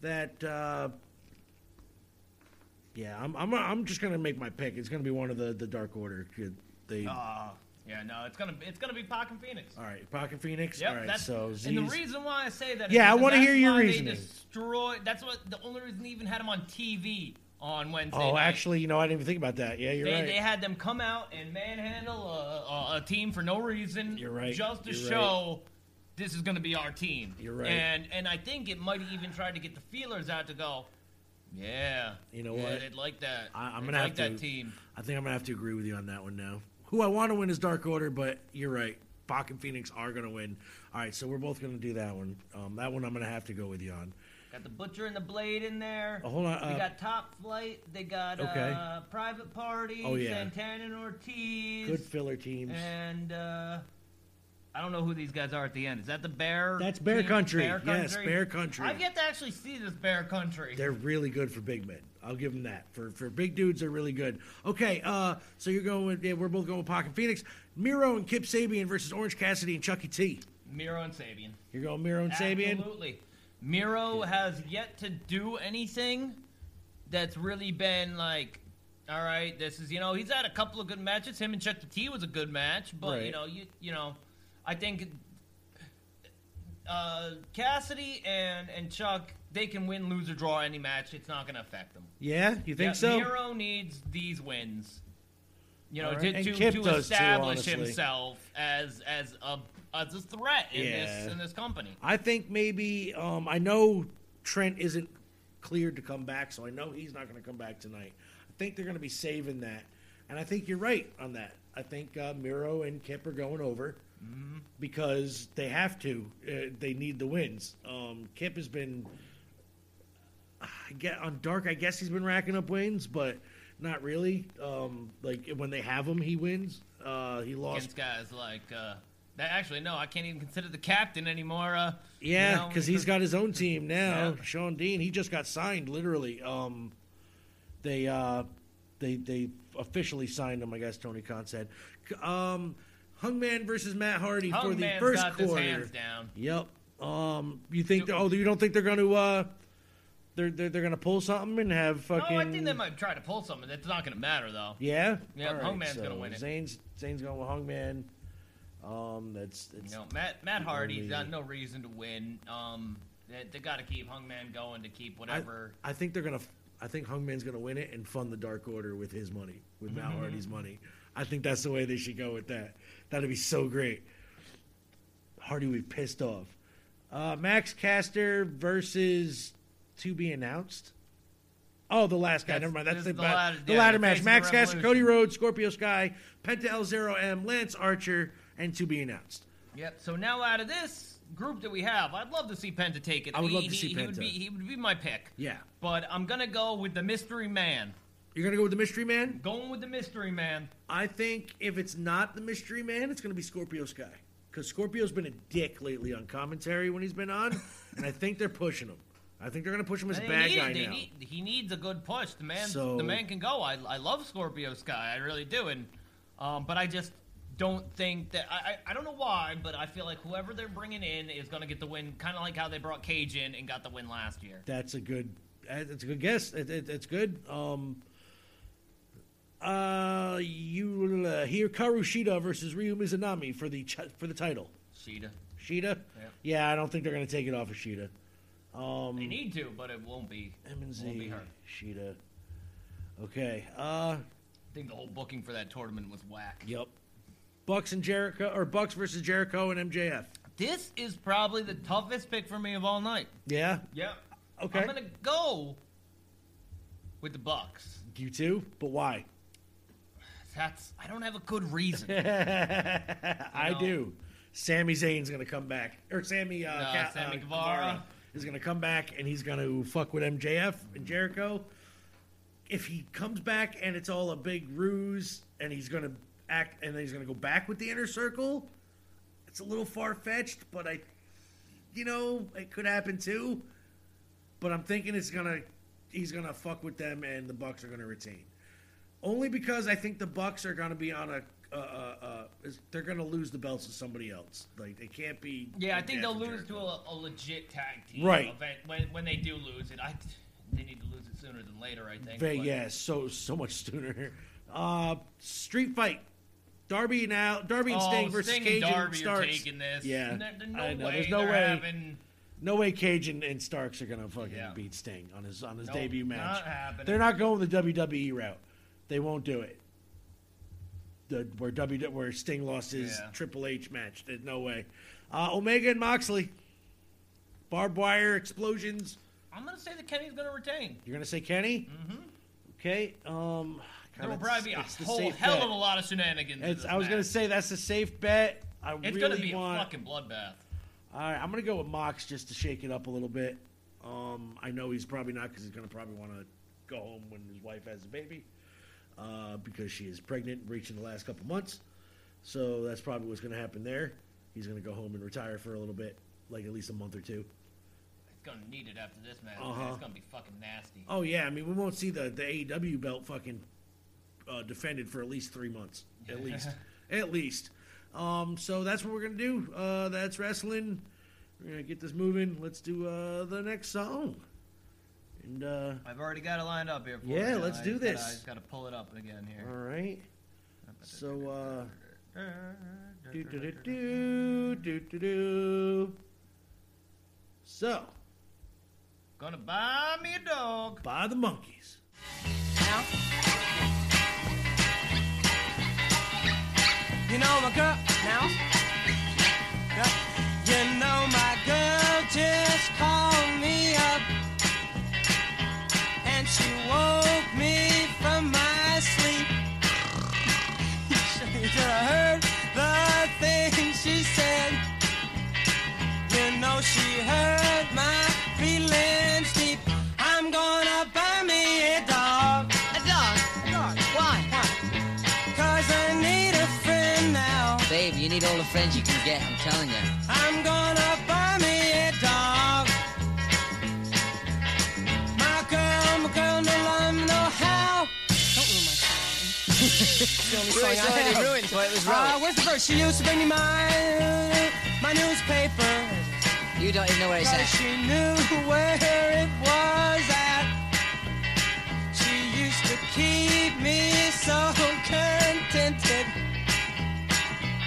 that I'm just gonna make my pick. It's gonna be one of the Dark Order. It's gonna be Pac and Phoenix. All right, Pac and Phoenix. Yep, all right, and the reason why I say that. Yeah, I want to hear your reasoning. That's what the only reason they even had them on TV on Wednesday. Oh, night. Actually, you know, I didn't even think about that. Yeah, right. They had them come out and manhandle a team for no reason. You're right. Just to show this is gonna be our team. You're right. And I think it might even try to get the feelers out to go. Yeah, you know what? They'd like that. I'm gonna have that team. I think I'm gonna have to agree with you on that one now. Who I want to win is Dark Order, but you're right. Pac and Phoenix are going to win. All right, so we're both going to do that one. That one I'm going to have to go with you on. Got the Butcher and the Blade in there. Oh, hold on. They got Top Flight. They got Private Party. Oh, yeah. Santana and Ortiz. Good filler teams. And I don't know who these guys are at the end. Is that the Bear? That's Bear Country. Bear Country. Yes, Bear Country. I've yet to actually see this Bear Country. They're really good for big men. I'll give them that. For big dudes, they're really good. Okay, so you're going with, we're both going with Pac and Phoenix. Miro and Kip Sabian versus Orange Cassidy and Chucky T. Miro and Sabian. You're going Miro and Sabian? Absolutely. Miro has yet to do anything that's really been like, all right, this is, you know, he's had a couple of good matches. Him and Chucky T was a good match, but, you know, I think Cassidy and Chuck, they can win, lose, or draw any match. It's not going to affect them. Yeah? You think so? Miro needs these wins, you know, to establish himself as a threat in this company. I think maybe I know Trent isn't cleared to come back, so I know he's not going to come back tonight. I think they're going to be saving that, and I think you're right on that. I think Miro and Kip are going over. Mm-hmm. Because they have to. They need the wins. Kip has been on Dark, I guess he's been racking up wins, but not really. Like, when they have him, he wins. He lost. Against guys like... I can't even consider the captain anymore. Because he's got his own team now. Yeah. Sean Dean, he just got signed, literally. They officially signed him, I guess Tony Khan said. Hangman versus Matt Hardy for the first quarter. His hands down. Yep. You think? You don't think they're going to? They're going to pull something and have fucking. No, I think they might try to pull something. That's not going to matter though. Yeah. Yeah. Right, Hangman's going to win it. Zane's going with Hangman. Matt Hardy's got no reason to win. They got to keep Hangman going to keep whatever. I think they're going to. I think Hangman's going to win it and fund the Dark Order with his money, with Matt Hardy's money. I think that's the way they should go with that. That'd be so great. Hardy would be pissed off. Max Caster versus to be announced. Oh, the last guy. Never mind. That's the ladder match. Max Caster, Cody Rhodes, Scorpio Sky, Penta L0M, Lance Archer, and to be announced. Yep. So now out of this group that we have, I'd love to see Penta take it. I would love to see Penta. He would be my pick. Yeah. But I'm going to go with the mystery man. You're going to go with the Mystery Man? Going with the Mystery Man. I think if it's not the Mystery Man, it's going to be Scorpio Sky. Because Scorpio's been a dick lately on commentary when he's been on, and I think they're pushing him. I think they're going to push him as a bad guy now. He needs a good push. The man can go. I love Scorpio Sky. I really do. And but I just don't think that... I don't know why, but I feel like whoever they're bringing in is going to get the win, kind of like how they brought Cage in and got the win last year. That's a good guess. It's good. You hear Hikaru Shida versus Ryu Mizunami for the title. Shida? Yeah, I don't think they're going to take it off of Shida. They need to, but it won't be. M&Z, won't be her. Shida. Okay. I think the whole booking for that tournament was whack. Yep. Bucks versus Jericho and MJF. This is probably the toughest pick for me of all night. Yeah. Yep. Okay. I'm going to go with the Bucks. You too? But why? That's... I don't have a good reason. I do. Sami Zayn's going to come back. Or Sammy Guevara is going to come back, and he's going to fuck with MJF and Jericho. If he comes back and it's all a big ruse, and he's going to act, and then he's going to go back with the Inner Circle, it's a little far-fetched, but I... You know, it could happen too, but I'm thinking it's gonna, he's gonna fuck with them, and the Bucks are gonna retain, only because I think the Bucks are gonna be on a, they're gonna lose the belts to somebody else. Like they can't be. Yeah, I think they'll lose to a legit tag team. Right. When they do lose it, they need to lose it sooner than later. I think. Yeah, so much sooner. Street fight. Darby and Sting versus Cage and Starks. Taking this. Yeah, there's no way Cage and Starks are gonna fucking beat Sting on his debut match. Not They're not going the WWE route. They won't do it. Where Sting lost his Triple H match. There's no way. Omega and Moxley. Barbed wire explosions. I'm gonna say that Kenny's gonna retain. You're gonna say Kenny? Mm-hmm. Okay. There will probably be a whole hell of a lot of shenanigans. I was going to say, that's a safe bet. It's going to be a fucking bloodbath. All right, I'm going to go with Mox just to shake it up a little bit. I know he's probably not, because he's going to probably want to go home when his wife has a baby, because she is pregnant, reaching the last couple months. So that's probably what's going to happen there. He's going to go home and retire for a little bit, like at least a month or two. Gonna need it after this match. It's gonna be fucking nasty. Oh yeah, I mean, we won't see the AEW belt fucking defended for at least 3 months, at least, at least. So that's what we're gonna do. That's wrestling. We're gonna get this moving. Let's do the next song. And I've already got it lined up here. Let's do this. I just gotta pull it up again here. All right. So So. Gonna buy me a dog. Buy the monkeys. Now. You know my girl. Now. You know my girl just called me up. And she woke me from my sleep. You should have heard the things she said. You know she heard my feelings deep. I'm gonna buy me a dog. A dog? A dog. Why? Why? Cause I need a friend now. Babe, you need all the friends you can get, I'm telling you. I'm gonna buy me a dog. My girl, no lime, no how. Don't ruin my song. It's the only song I had. It ruined, but it was wrong. Where's the verse? She used to bring me my newspaper. You don't even know where it's at. She knew where it was at. She used to keep me so contented.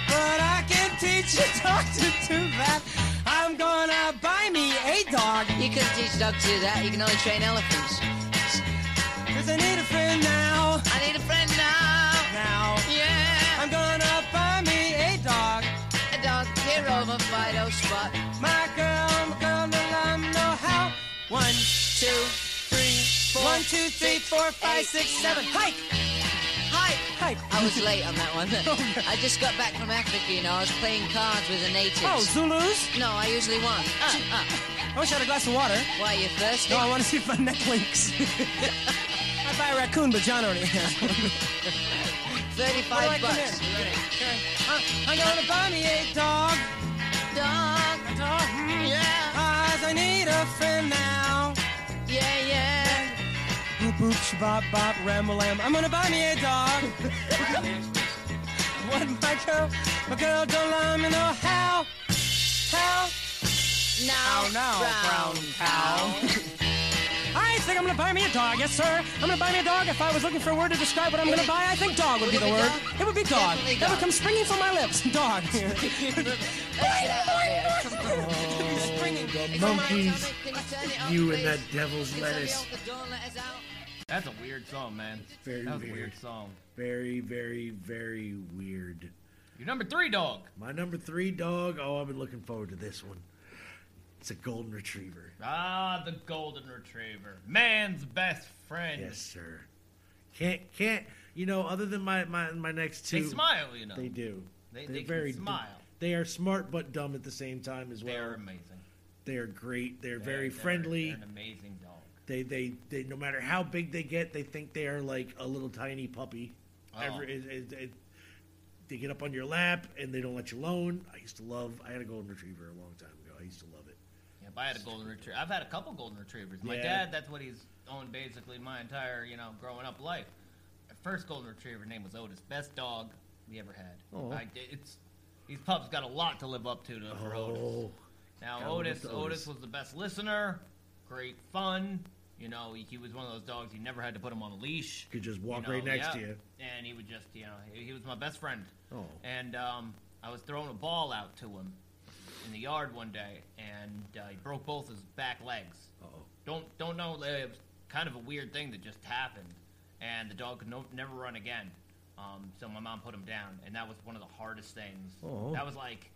But I can teach a dog to do that. I'm gonna buy me a dog. You couldn't teach a dog to do that. You can only train elephants. Cause I need a friend now. I need a friend now. Now. Yeah. I'm gonna buy me a dog. A dog here over Fido Spot. My girl, no lime, no how. 1, 2, 3, 4. 1, 2, 3, 4, 5, 6, 7. Hike! Hike! Hike! I was late on that one. I just got back from Africa, you know. I was playing cards with the natives. Oh, Zulus? No, I usually won. I wish I had a glass of water. Why, are you thirsty? No, I want to see if my neck links. I'd buy a raccoon, but John already has one. $35. I'm gonna buy me a dog. Dog, yeah. Cause I need a friend now. Yeah, yeah. Boop, boop, shabop, bop, ram-a-lam. I'm gonna buy me a dog. What, my girl don't love me no how. How? Now, brown cow. I think I'm gonna buy me a dog, yes sir. I'm gonna buy me a dog. If I was looking for a word to describe what I'm gonna buy, I think dog would be the word. It would be dog. That would come springing from my lips. Dog. The monkeys, you and that devil's lettuce. That's a weird song, man. That was a weird song. Very, very, very weird. Your number 3 dog. My number 3 dog. Oh, I've been looking forward to this one. It's a golden retriever. Ah, the golden retriever. Man's best friend. Yes, sir. Can't you know? Other than my next two, they smile. You know, they do. They very smile. They are smart but dumb at the same time as well. They are amazing. They are great. They're very friendly. They're an amazing dog. They no matter how big they get, they think they are like a little tiny puppy. Oh. They get up on your lap and they don't let you alone. I had a golden retriever a long time ago. I used to love it. Yeah, but I had a golden retriever. I've had a couple golden retrievers. My dad, that's what he's owned basically my entire, growing up life. My first golden retriever name was Otis. Best dog we ever had. Oh. These pups got a lot to live up to for Otis. Now, Otis was the best listener. Great fun. You know, he was one of those dogs, you never had to put him on a leash. He could just walk right next to you. And he would just, he was my best friend. Oh. And I was throwing a ball out to him in the yard one day, and he broke both his back legs. Uh-oh. Don't know. It was kind of a weird thing that just happened, and the dog could never run again. So my mom put him down, and that was one of the hardest things. Oh. That was like...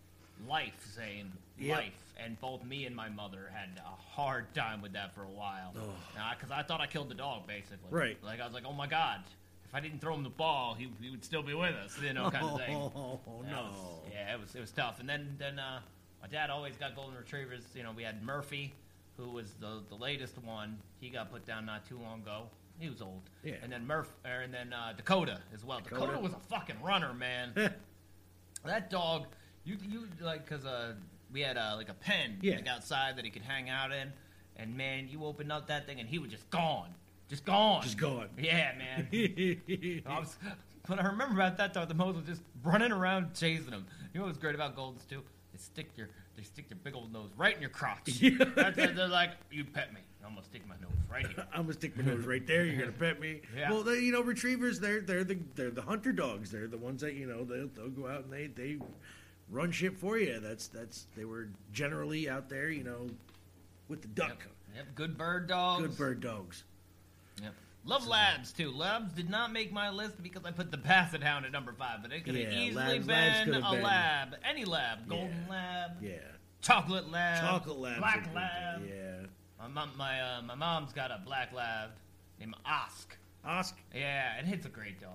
life, Zane. Yep. Life. And both me and my mother had a hard time with that for a while. Because I thought I killed the dog, basically. Right. Like, I was like, oh, my God. If I didn't throw him the ball, he would still be with us, kind of thing. Oh, no. It was tough. And then my dad always got golden retrievers. We had Murphy, who was the latest one. He got put down not too long ago. He was old. Yeah. And then Dakota as well. Dakota was a fucking runner, man. That dog... Because we had a pen outside that he could hang out in, and man, you opened up that thing and he was just gone. Yeah, man. But I remember about that dog, the most was just running around chasing him. You know what's great about Goldens too? They stick their big old nose right in your crotch. Yeah. They're like, you pet me. I'm going to stick my nose right here. I'm going to stick my nose right there. You're going to pet me. Yeah. Well, retrievers, they're the hunter dogs. They're the ones that, they'll go out and they run shit for you. They were generally out there, with the duck. Yep. Good bird dogs. Yep. Love Labs too. Labs did not make my list because I put the Basset Hound at number 5, but it could have easily been a lab. Any lab. Golden Lab. Yeah. Chocolate Lab. Black Lab. Yeah. My mom's got a black lab named Osk. Yeah, and it's a great dog.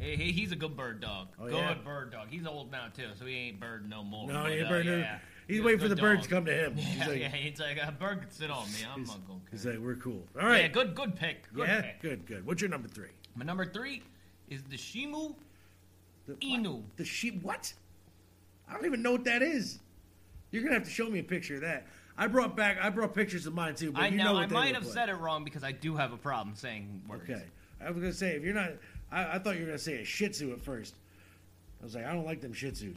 He's a good bird dog. Oh, bird dog. He's old now, too, so he ain't bird no more. No, he ain't bird no more. Yeah. He's waiting for the bird to come to him. He's like, a bird can sit on me. I'm not going to care. He's like, we're cool. All right. Yeah, good pick. Good pick. What's your number 3? My number 3 is the Shimu Inu. What? The sheep? What? I don't even know what that is. You're going to have to show me a picture of that. I brought pictures of mine, too. But I might have said it wrong because I do have a problem saying words. Okay. I was going to say, if you're not... I thought you were going to say a Shih Tzu at first. I was like, I don't like them Shih Tzus.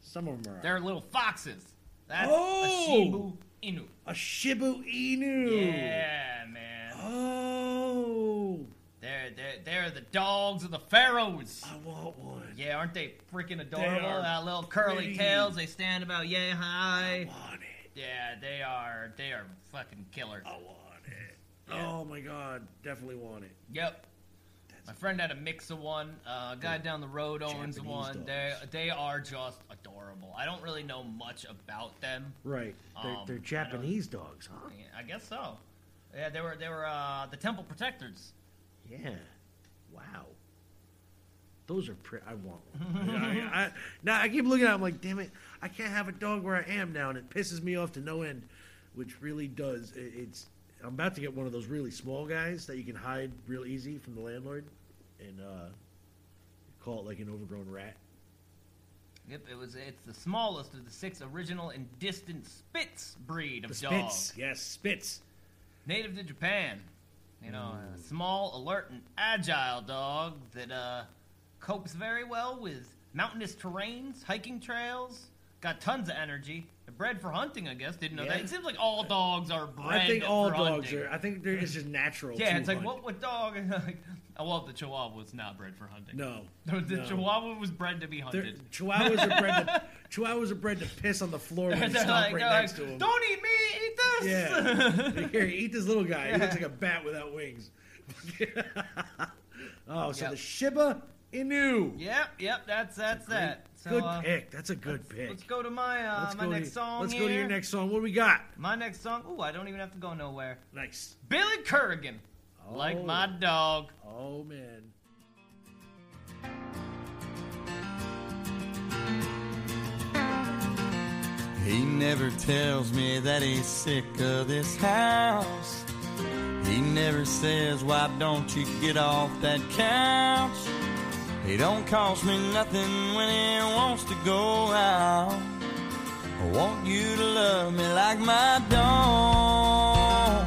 Some of them are... They're little foxes. That's a Shibu Inu. A Shibu Inu. Yeah, man. Oh. They're the dogs of the pharaohs. I want one. Yeah, aren't they freaking adorable? That little curly tails. They stand about yay high. I want it. Yeah, they are fucking killer. I want it. Yeah. Oh, my God. Definitely want it. Yep. My friend had a mix of one. A guy down the road owns Japanese one. They are just adorable. I don't really know much about them. Right. They're Japanese dogs, huh? Yeah, I guess so. Yeah, they were the temple protectors. Yeah. Wow. Those are pretty. I want one. Now I keep looking at them like, damn it, I can't have a dog where I am now, and it pisses me off to no end, which really does. I'm about to get one of those really small guys that you can hide real easy from the landlord and call it like an overgrown rat. Yep, it's the smallest of the 6 original and distant Spitz breed of dogs. Yes, Spitz. Native to Japan. A small, alert, and agile dog that copes very well with mountainous terrains, hiking trails, got tons of energy. Bred for hunting, I guess. Didn't know that. It seems like all dogs are bred. I think all dogs hunting. I think it's just natural. Yeah, it's like what dog? I love the Chihuahua was not bred for hunting. No, the Chihuahua was bred to be hunted. Chihuahuas are bred to piss on the floor when you stop next to them. Don't eat me, eat this. Yeah, here, eat this little guy. He looks like a bat without wings. The Shiba Inu. Yep, that's that. So, good pick. That's a good pick. Let's go to my next song. Let's go to your next song. What do we got? My next song. Ooh, I don't even have to go nowhere. Nice. Billy Currigan. Like my dog. Oh, man. He never tells me that he's sick of this house. He never says, why don't you get off that couch? He don't cost me nothing when he wants to go out. I want you to love me like my dog.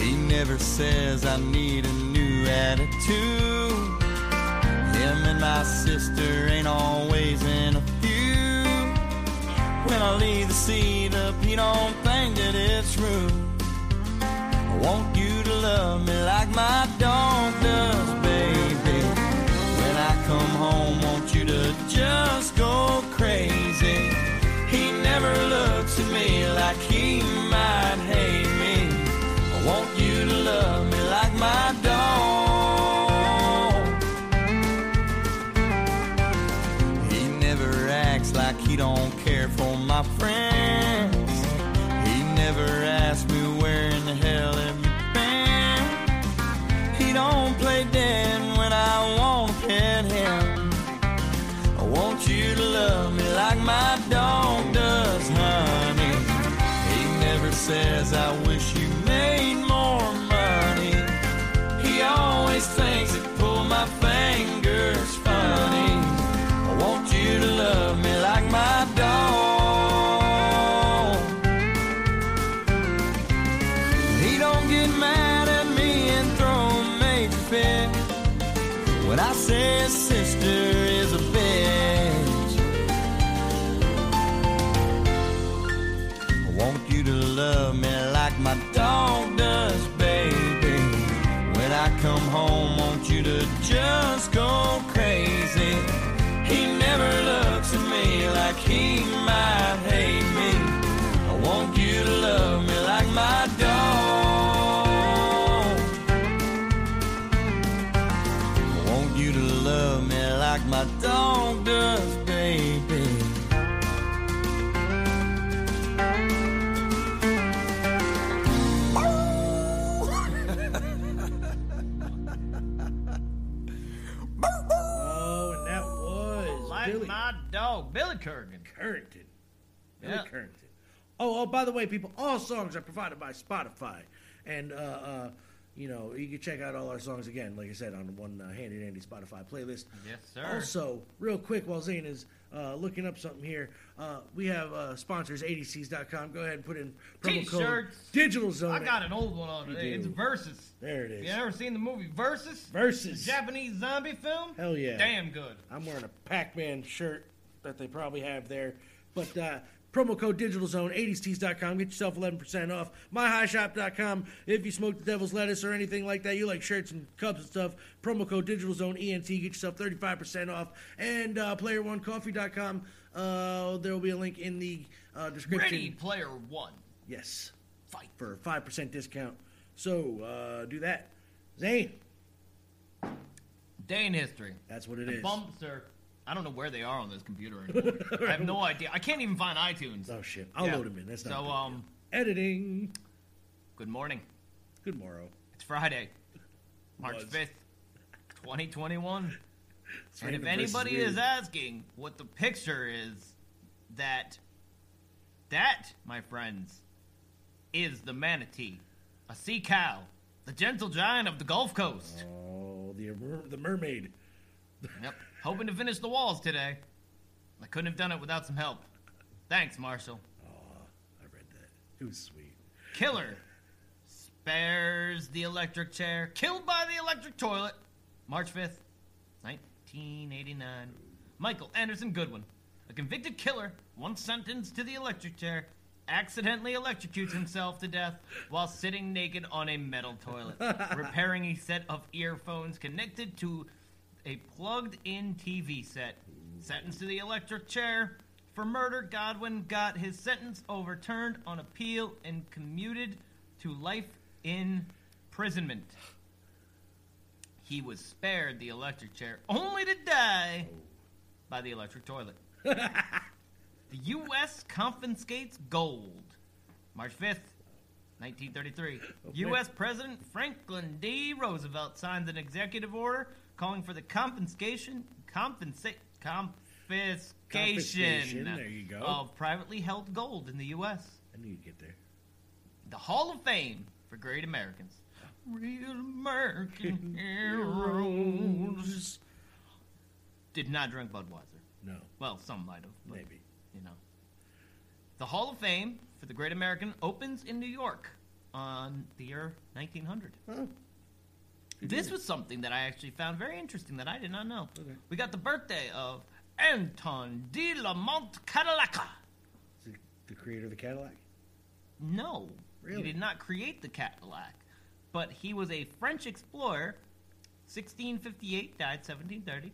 He never says I need a new attitude. Him and my sister ain't always in a few. When I leave the seat up, he don't think that it's rude. I want you to love me like my dog does, baby. When I come home, want you to just go crazy. He never looks at me like he might hate me. I want you to love me like my dog. He never acts like he don't care for my friends. He never asks me where in the hell have you been. He don't play dead when I want to pet him. I want you to love me like my dog does, honey. He never says I wish you made more money. He always thinks it pull my fingers funny. I want you to love me like my dog. When I say sister is a bitch, I want you to love me like my dog does, baby. When I come home, want you to just go crazy. He never looks at me like he might hate me. I want you to love me like my dog. Like my dog does, baby. Oh, and that was like Billy. My dog, Billy Currington. Billy Currington. Oh, by the way, people, all songs are provided by Spotify. And, you know, you can check out all our songs again, like I said, on one handy-dandy Spotify playlist. Yes, sir. Also, real quick, while Zane is looking up something here, we have sponsors, adcs.com. Go ahead and put in promo code DigitalZone. I got an old one on today. It's Versus. There it is. You ever seen the movie Versus? Versus. The Japanese zombie film? Hell yeah. Damn good. I'm wearing a Pac-Man shirt that they probably have there. But, promo code DigitalZone, 80steez.com. Get yourself 11% off. MyHighShop.com. If you smoke the devil's lettuce or anything like that, you like shirts and cups and stuff, promo code DigitalZoneENT. Get yourself 35% off. And PlayerOneCoffee.com. There will be a link in the description. Ready Player One. Yes. Fight. For a 5% discount. So, do that. Zane. Day in history. That's what it is. Bumpster. I don't know where they are on this computer anymore. I have no idea. I can't even find iTunes. Oh, shit. I'll load them in. That's not editing. Good morning. Good morrow. It's Friday, March 5th, 2021. And if anybody is asking what the picture is, that, my friends, is the manatee, a sea cow, the gentle giant of the Gulf Coast. Oh, the mermaid. Yep. Hoping to finish the walls today. I couldn't have done it without some help. Thanks, Marshall. Aw, I read that. It was sweet. Killer spares the electric chair. Killed by the electric toilet. March 5th, 1989. Michael Anderson Goodwin. A convicted killer, once sentenced to the electric chair, accidentally electrocutes himself to death while sitting naked on a metal toilet, repairing a set of earphones connected to a plugged-in TV set. Sentenced to the electric chair for murder, Godwin got his sentence overturned on appeal and commuted to life imprisonment. He was spared the electric chair only to die by the electric toilet. The U.S. confiscates gold. March 5th, 1933, U.S. President Franklin D. Roosevelt signs an executive order calling for the confiscation there you go. Of privately held gold in the U.S. I knew you'd get there. The Hall of Fame for Great Americans. Real American heroes. Did not drink Budweiser. No. Well, some might have. But, maybe. You know. The Hall of Fame for the Great American opens in New York on the year 1900. Huh. This was something that I actually found very interesting that I did not know. Okay. We got the birthday of Anton de Lamont Cadillac. Is he the creator of the Cadillac? No. Really? He did not create the Cadillac, but he was a French explorer, 1658, died 1730.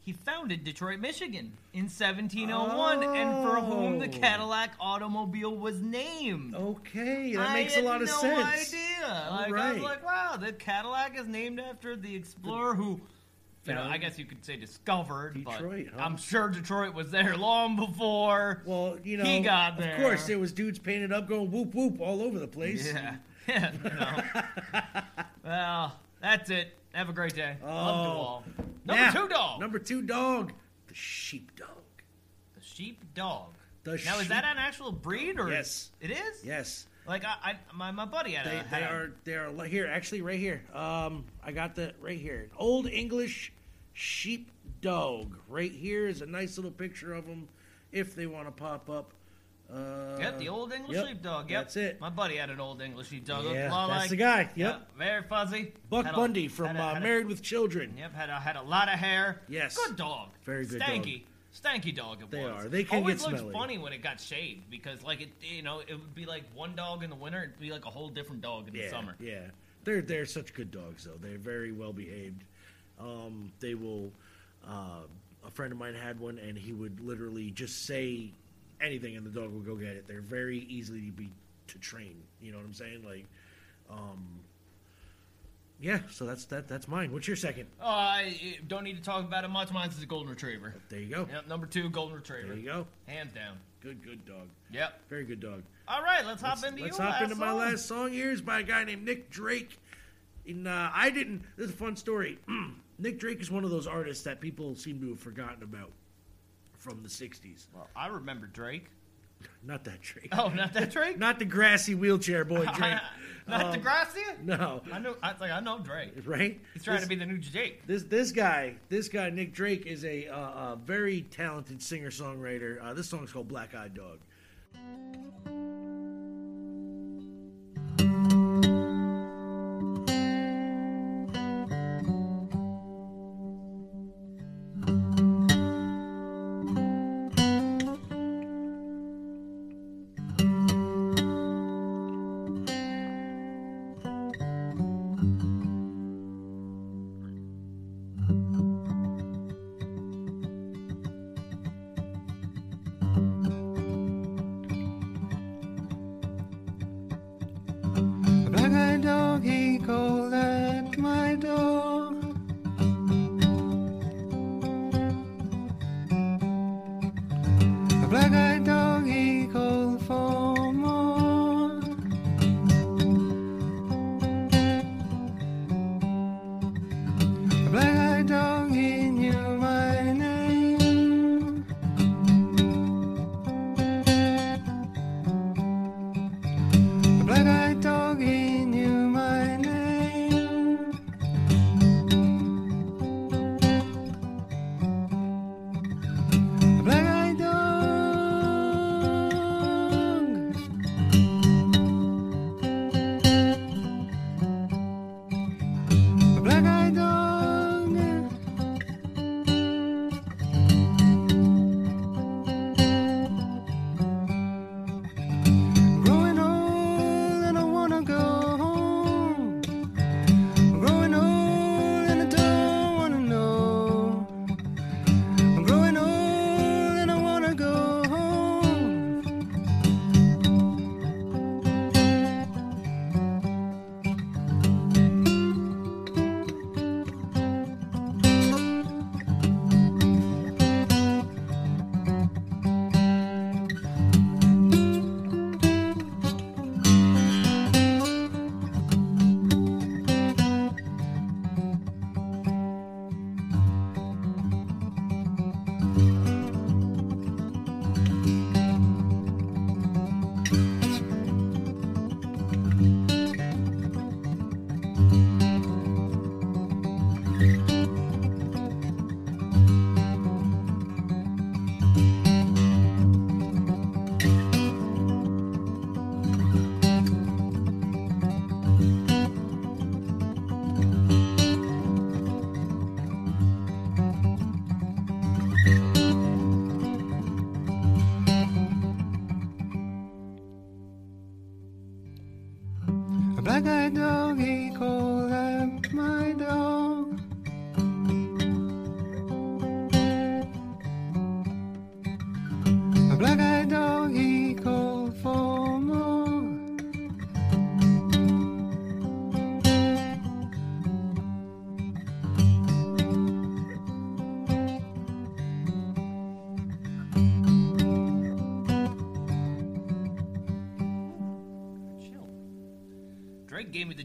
He founded Detroit, Michigan in 1701, and for whom the Cadillac automobile was named. Okay, that makes a lot of sense. I had no idea. Like, right. I was like, wow, the Cadillac is named after the explorer who, you know, I guess you could say discovered Detroit, but I'm sure Detroit was there long before he got there. Of course, there was dudes painted up going whoop whoop all over the place. Yeah. Yeah, well, that's it. Have a great day. Love you all. Number two dog. The sheepdog. The sheepdog. Now, is that an actual breed? Or yes. It is? Yes. Like, my buddy had a... They are here, actually, right here. I got that right here. Old English sheepdog. Right here is a nice little picture of them if they want to pop up. Yep, the old English sheepdog. Yep, that's it. My buddy had an old English sheepdog. Yeah, that's the guy. Yep, very fuzzy. Buck Bundy from Married with Children. Yep, had a lot of hair. Yes, good dog. Very good. Stanky dog. It was. They can get smelly. Always looked funny when it got shaved because, like, it would be like one dog in the winter, it'd be like a whole different dog in the summer. Yeah, they're such good dogs though. They're very well behaved. They will. A friend of mine had one, and he would literally just say anything and the dog will go get it. They're very easily to train. You know what I'm saying? Like, so that's mine. What's your second? I don't need to talk about it much. Mine's a golden retriever. There you go. Yep, number two, golden retriever. There you go. Hands down. Good dog. Yep. Very good dog. All right, let's hop into my last song. Here's by a guy named Nick Drake. This is a fun story. Nick Drake is one of those artists that people seem to have forgotten about. From the 60s. Well, I remember Drake. Not that Drake. Oh, not that Drake? Not the grassy wheelchair boy Drake. Not the grassy? No. I know Drake. Right? He's trying to be the new Jake. This guy, Nick Drake, is a very talented singer-songwriter. This song's called Black-Eyed Dog. Black-eyed dog, he knew my name.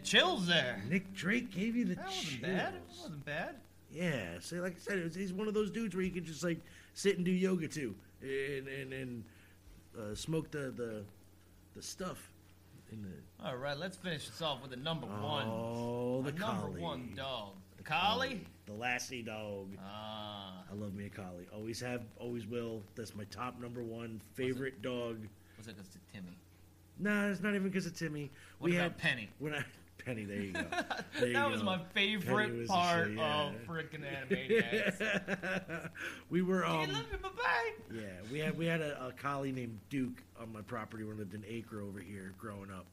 Chills there. Nick Drake gave you the chills. That wasn't bad. Yeah, so like I said, he's one of those dudes where you can just like sit and do yoga too, and smoke the stuff. All right, let's finish this off with the number one. Oh, the collie. Number one dog. The collie. The lassie dog. I love me a collie. Always have, always will. That's my top number one favorite dog. Was it because of Timmy? No, it's not even because of Timmy. What about Penny? Penny, there you go. That was my favorite part of freaking Animaniacs. We were you love me, bye-bye. Yeah, we had a collie named Duke on my property when I lived in Acre over here growing up,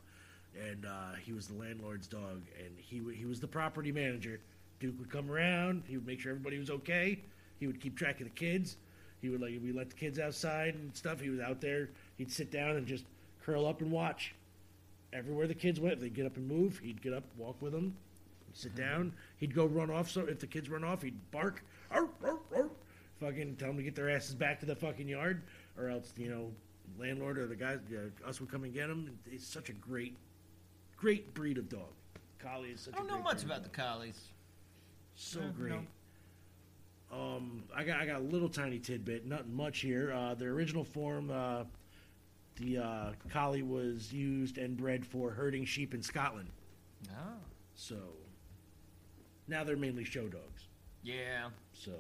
and he was the landlord's dog, and he was the property manager. Duke would come around, he would make sure everybody was okay, he would keep track of the kids, we let the kids outside and stuff. He was out there, he'd sit down and just curl up and watch. Everywhere the kids went, they'd get up and move. He'd get up, walk with them, sit down. He'd go run off. So if the kids run off, he'd bark. Arr, arr, arr. Fucking tell them to get their asses back to the fucking yard, or else, landlord or the guys, us would come and get them. It's such a great, great breed of dog. Collie is such a great breed. I don't know much about the collies. So great. No. I got a little tiny tidbit, nothing much here. Their original form, the collie was used and bred for herding sheep in Scotland. Oh. So, now they're mainly show dogs. Yeah. So.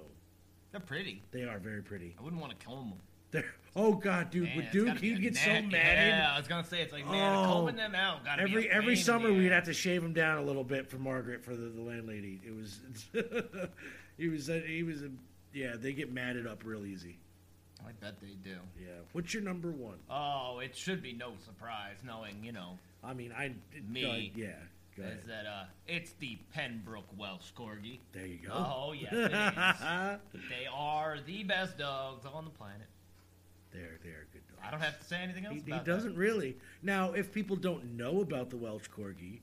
They're pretty. They are very pretty. I wouldn't want to comb them. Oh, God, dude. With Duke, he'd get so matted. Yeah, I was going to say, it's like, combing them out. Gotta be a every summer, man. We'd have to shave them down a little bit for Margaret, for the landlady. It was, they get matted up real easy. I bet they do. Yeah. What's your number one? Oh, it should be no surprise, knowing, I mean, go ahead. Is that, it's the Pembroke Welsh Corgi. There you go. Oh, yeah, it is. They are the best dogs on the planet. They're good dogs. I don't have to say anything else about that. He doesn't really. Now, if people don't know about the Welsh Corgi,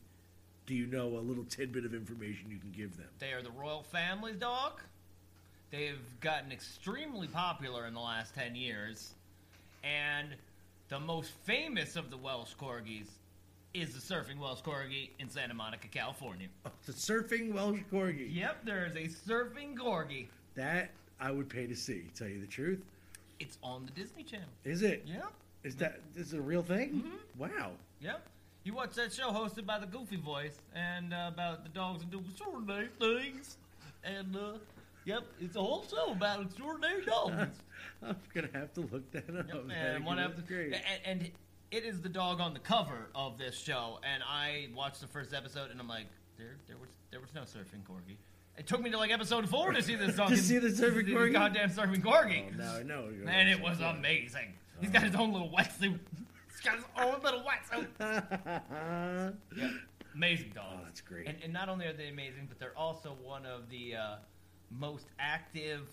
do you know a little tidbit of information you can give them? They are the royal family's dog. They've gotten extremely popular in the last 10 years, and the most famous of the Welsh Corgis is the Surfing Welsh Corgi in Santa Monica, California. Oh, the Surfing Welsh Corgi. Yep, there is a Surfing Corgi. That I would pay to see, tell you the truth. It's on the Disney Channel. Is it? Yep. Is it a real thing? Mm-hmm. Wow. Yep. You watch that show hosted by the Goofy voice and about the dogs and doing extraordinary things and... Yep, it's a whole show about extraordinary dogs. I'm going to have to look that up. Yep, and it is the dog on the cover of this show, and I watched the first episode, and I'm like, there was no Surfing Corgi. It took me to, like, episode 4 to see this dog. To see the Surfing Corgi? Goddamn Surfing Corgi. Oh, no, no. And it was amazing. Oh. He's got his own little wetsuit. He's got his own little wetsuit. Yep, amazing dogs. Oh, that's great. And not only are they amazing, but they're also one of the... most active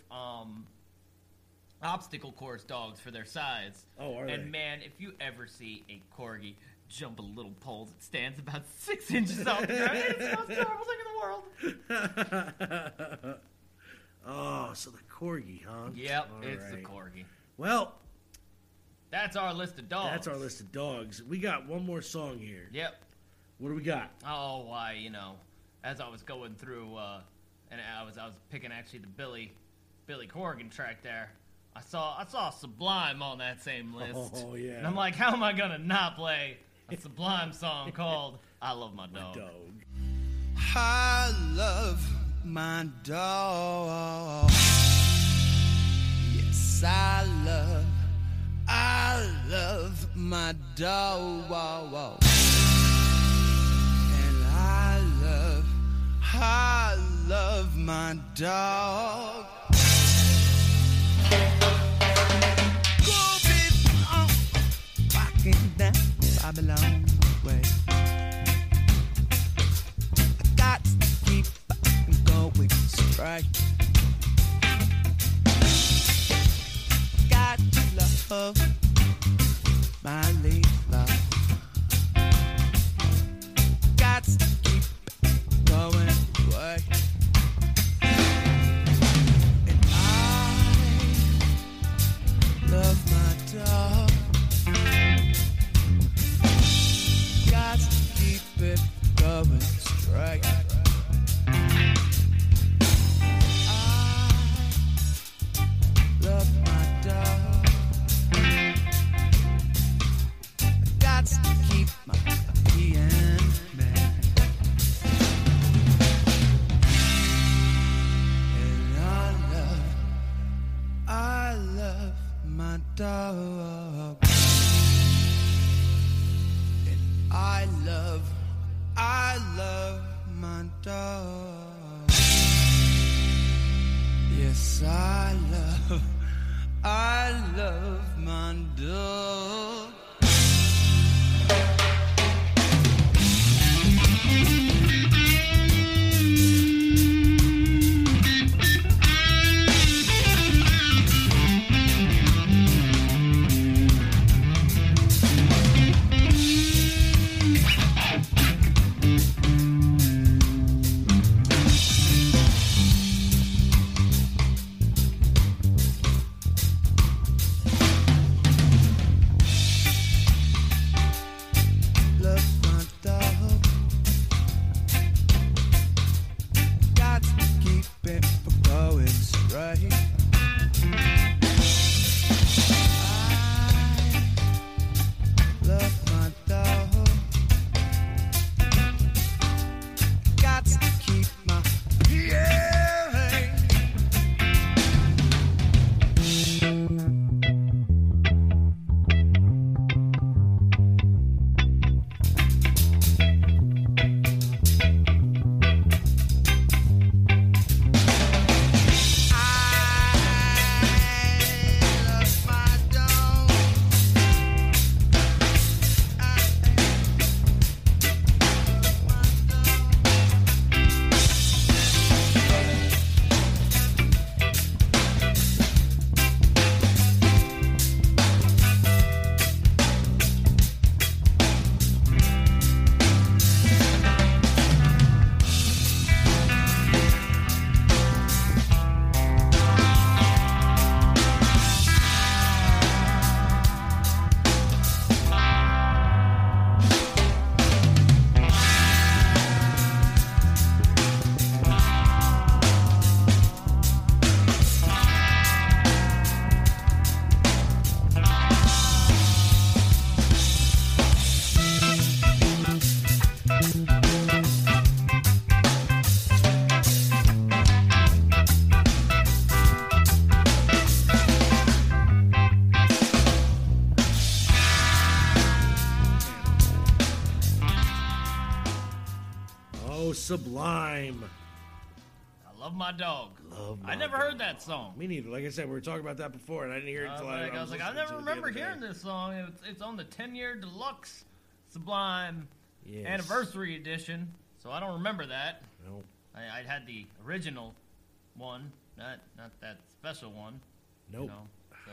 obstacle course dogs for their size. Oh, are they? And man, if you ever see a corgi jump a little pole that stands about 6 inches up, it's the most terrible thing in the world. Oh, so the corgi, huh? Yep, the corgi. Well, that's our list of dogs. We got one more song here. Yep. What do we got? Oh, why? As I was going through. And I was picking actually the Billy Corgan track there. I saw Sublime on that same list. Oh yeah. And I'm like, how am I gonna not play a Sublime song called "I Love My Dog"? I love my dog. Yes, I love my dog. And I love my dog. Go be on, walking down Babylon Way. I got to keep going straight. Got to love my late love. Got to keep going away. And I love my dog. Got to keep it going straight. Dog. And I love my dog. Yes, I love my dog. Sublime. I love my dog. I never heard that song. Me neither. Like I said, we were talking about that before, and I didn't hear it until I was like, I never remember hearing this song. It's on the 10-year deluxe Sublime Anniversary Edition, so I don't remember that. No. I had the original one, not that special one. Nope. You know, so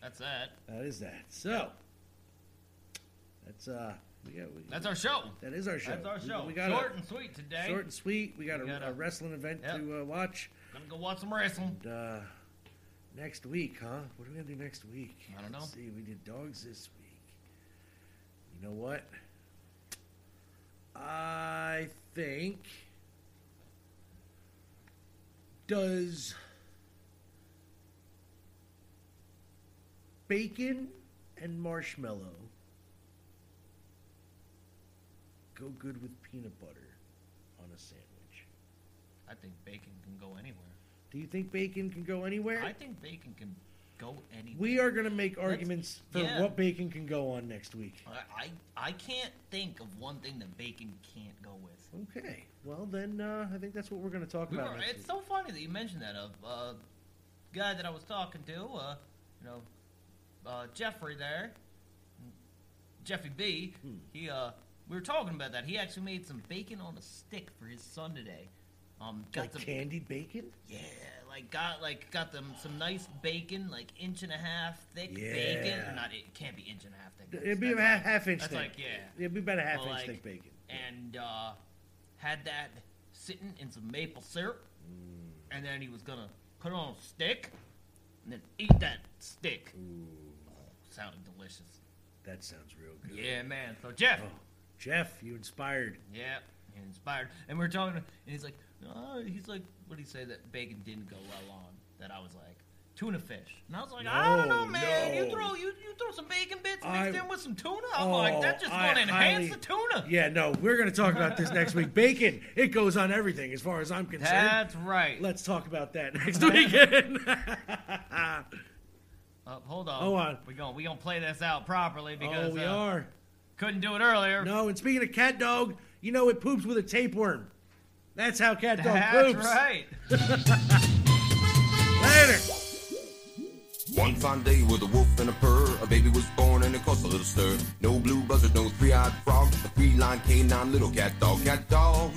that's that. That is that. So that's that's our show. That is our show. That's our show. We got short and sweet today. Short and sweet. We got a wrestling event to watch. Gonna go watch some wrestling. And, next week, huh? What are we gonna do next week? I don't know. Let's see, we did dogs this week. You know what? I think does bacon and marshmallow go good with peanut butter on a sandwich? I think bacon can go anywhere. Do you think bacon can go anywhere? I think bacon can go anywhere. We are going to make arguments for what bacon can go on next week. I can't think of one thing that bacon can't go with. Okay. Well, then I think that's what we're going to talk about next week. It's so funny that you mentioned that. Guy that I was talking to, Jeffrey there, Jeffy B, we were talking about that. He actually made some bacon on a stick for his son today. Got like candied bacon? Yeah, got them some nice bacon, like inch and a half thick bacon. Or not, it can't be inch and a half thick. It'd be about half inch thick. It'd be about a half inch thick bacon. And had that sitting in some maple syrup, and then he was gonna put it on a stick, and then eat that stick. Ooh. Oh, sounded delicious. That sounds real good. Yeah, man. So Jeff, you inspired. Yeah, you inspired. And we're talking, and he's like, what did he say that bacon didn't go well on? That I was like, tuna fish. And I was like, I don't know, man. No. You throw some bacon bits mixed in with some tuna. I'm like, that's just going to enhance the tuna. Yeah, no, we're going to talk about this next week. Bacon, it goes on everything as far as I'm concerned. That's right. Let's talk about that next weekend. Hold on. We're going to play this out properly because we are. Couldn't do it earlier. No, and speaking of Cat Dog, you know it poops with a tapeworm. That's how Cat Dog poops. That's right. Later. One fine day with a wolf and a purr, a baby was born and it caused a little stir. No blue buzzard, no three-eyed frog, a three-line canine little cat dog. Cat dog,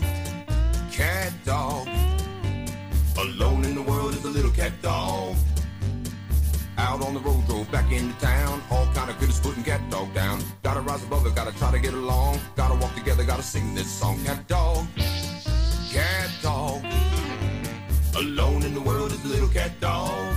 cat dog. Alone in the world is a little cat dog. Out on the road, drove back into town. All kind of critters putting cat dog down. Gotta rise above it, gotta try to get along. Gotta walk together, gotta sing this song. Cat dog, cat dog. Alone in the world is a little cat dog.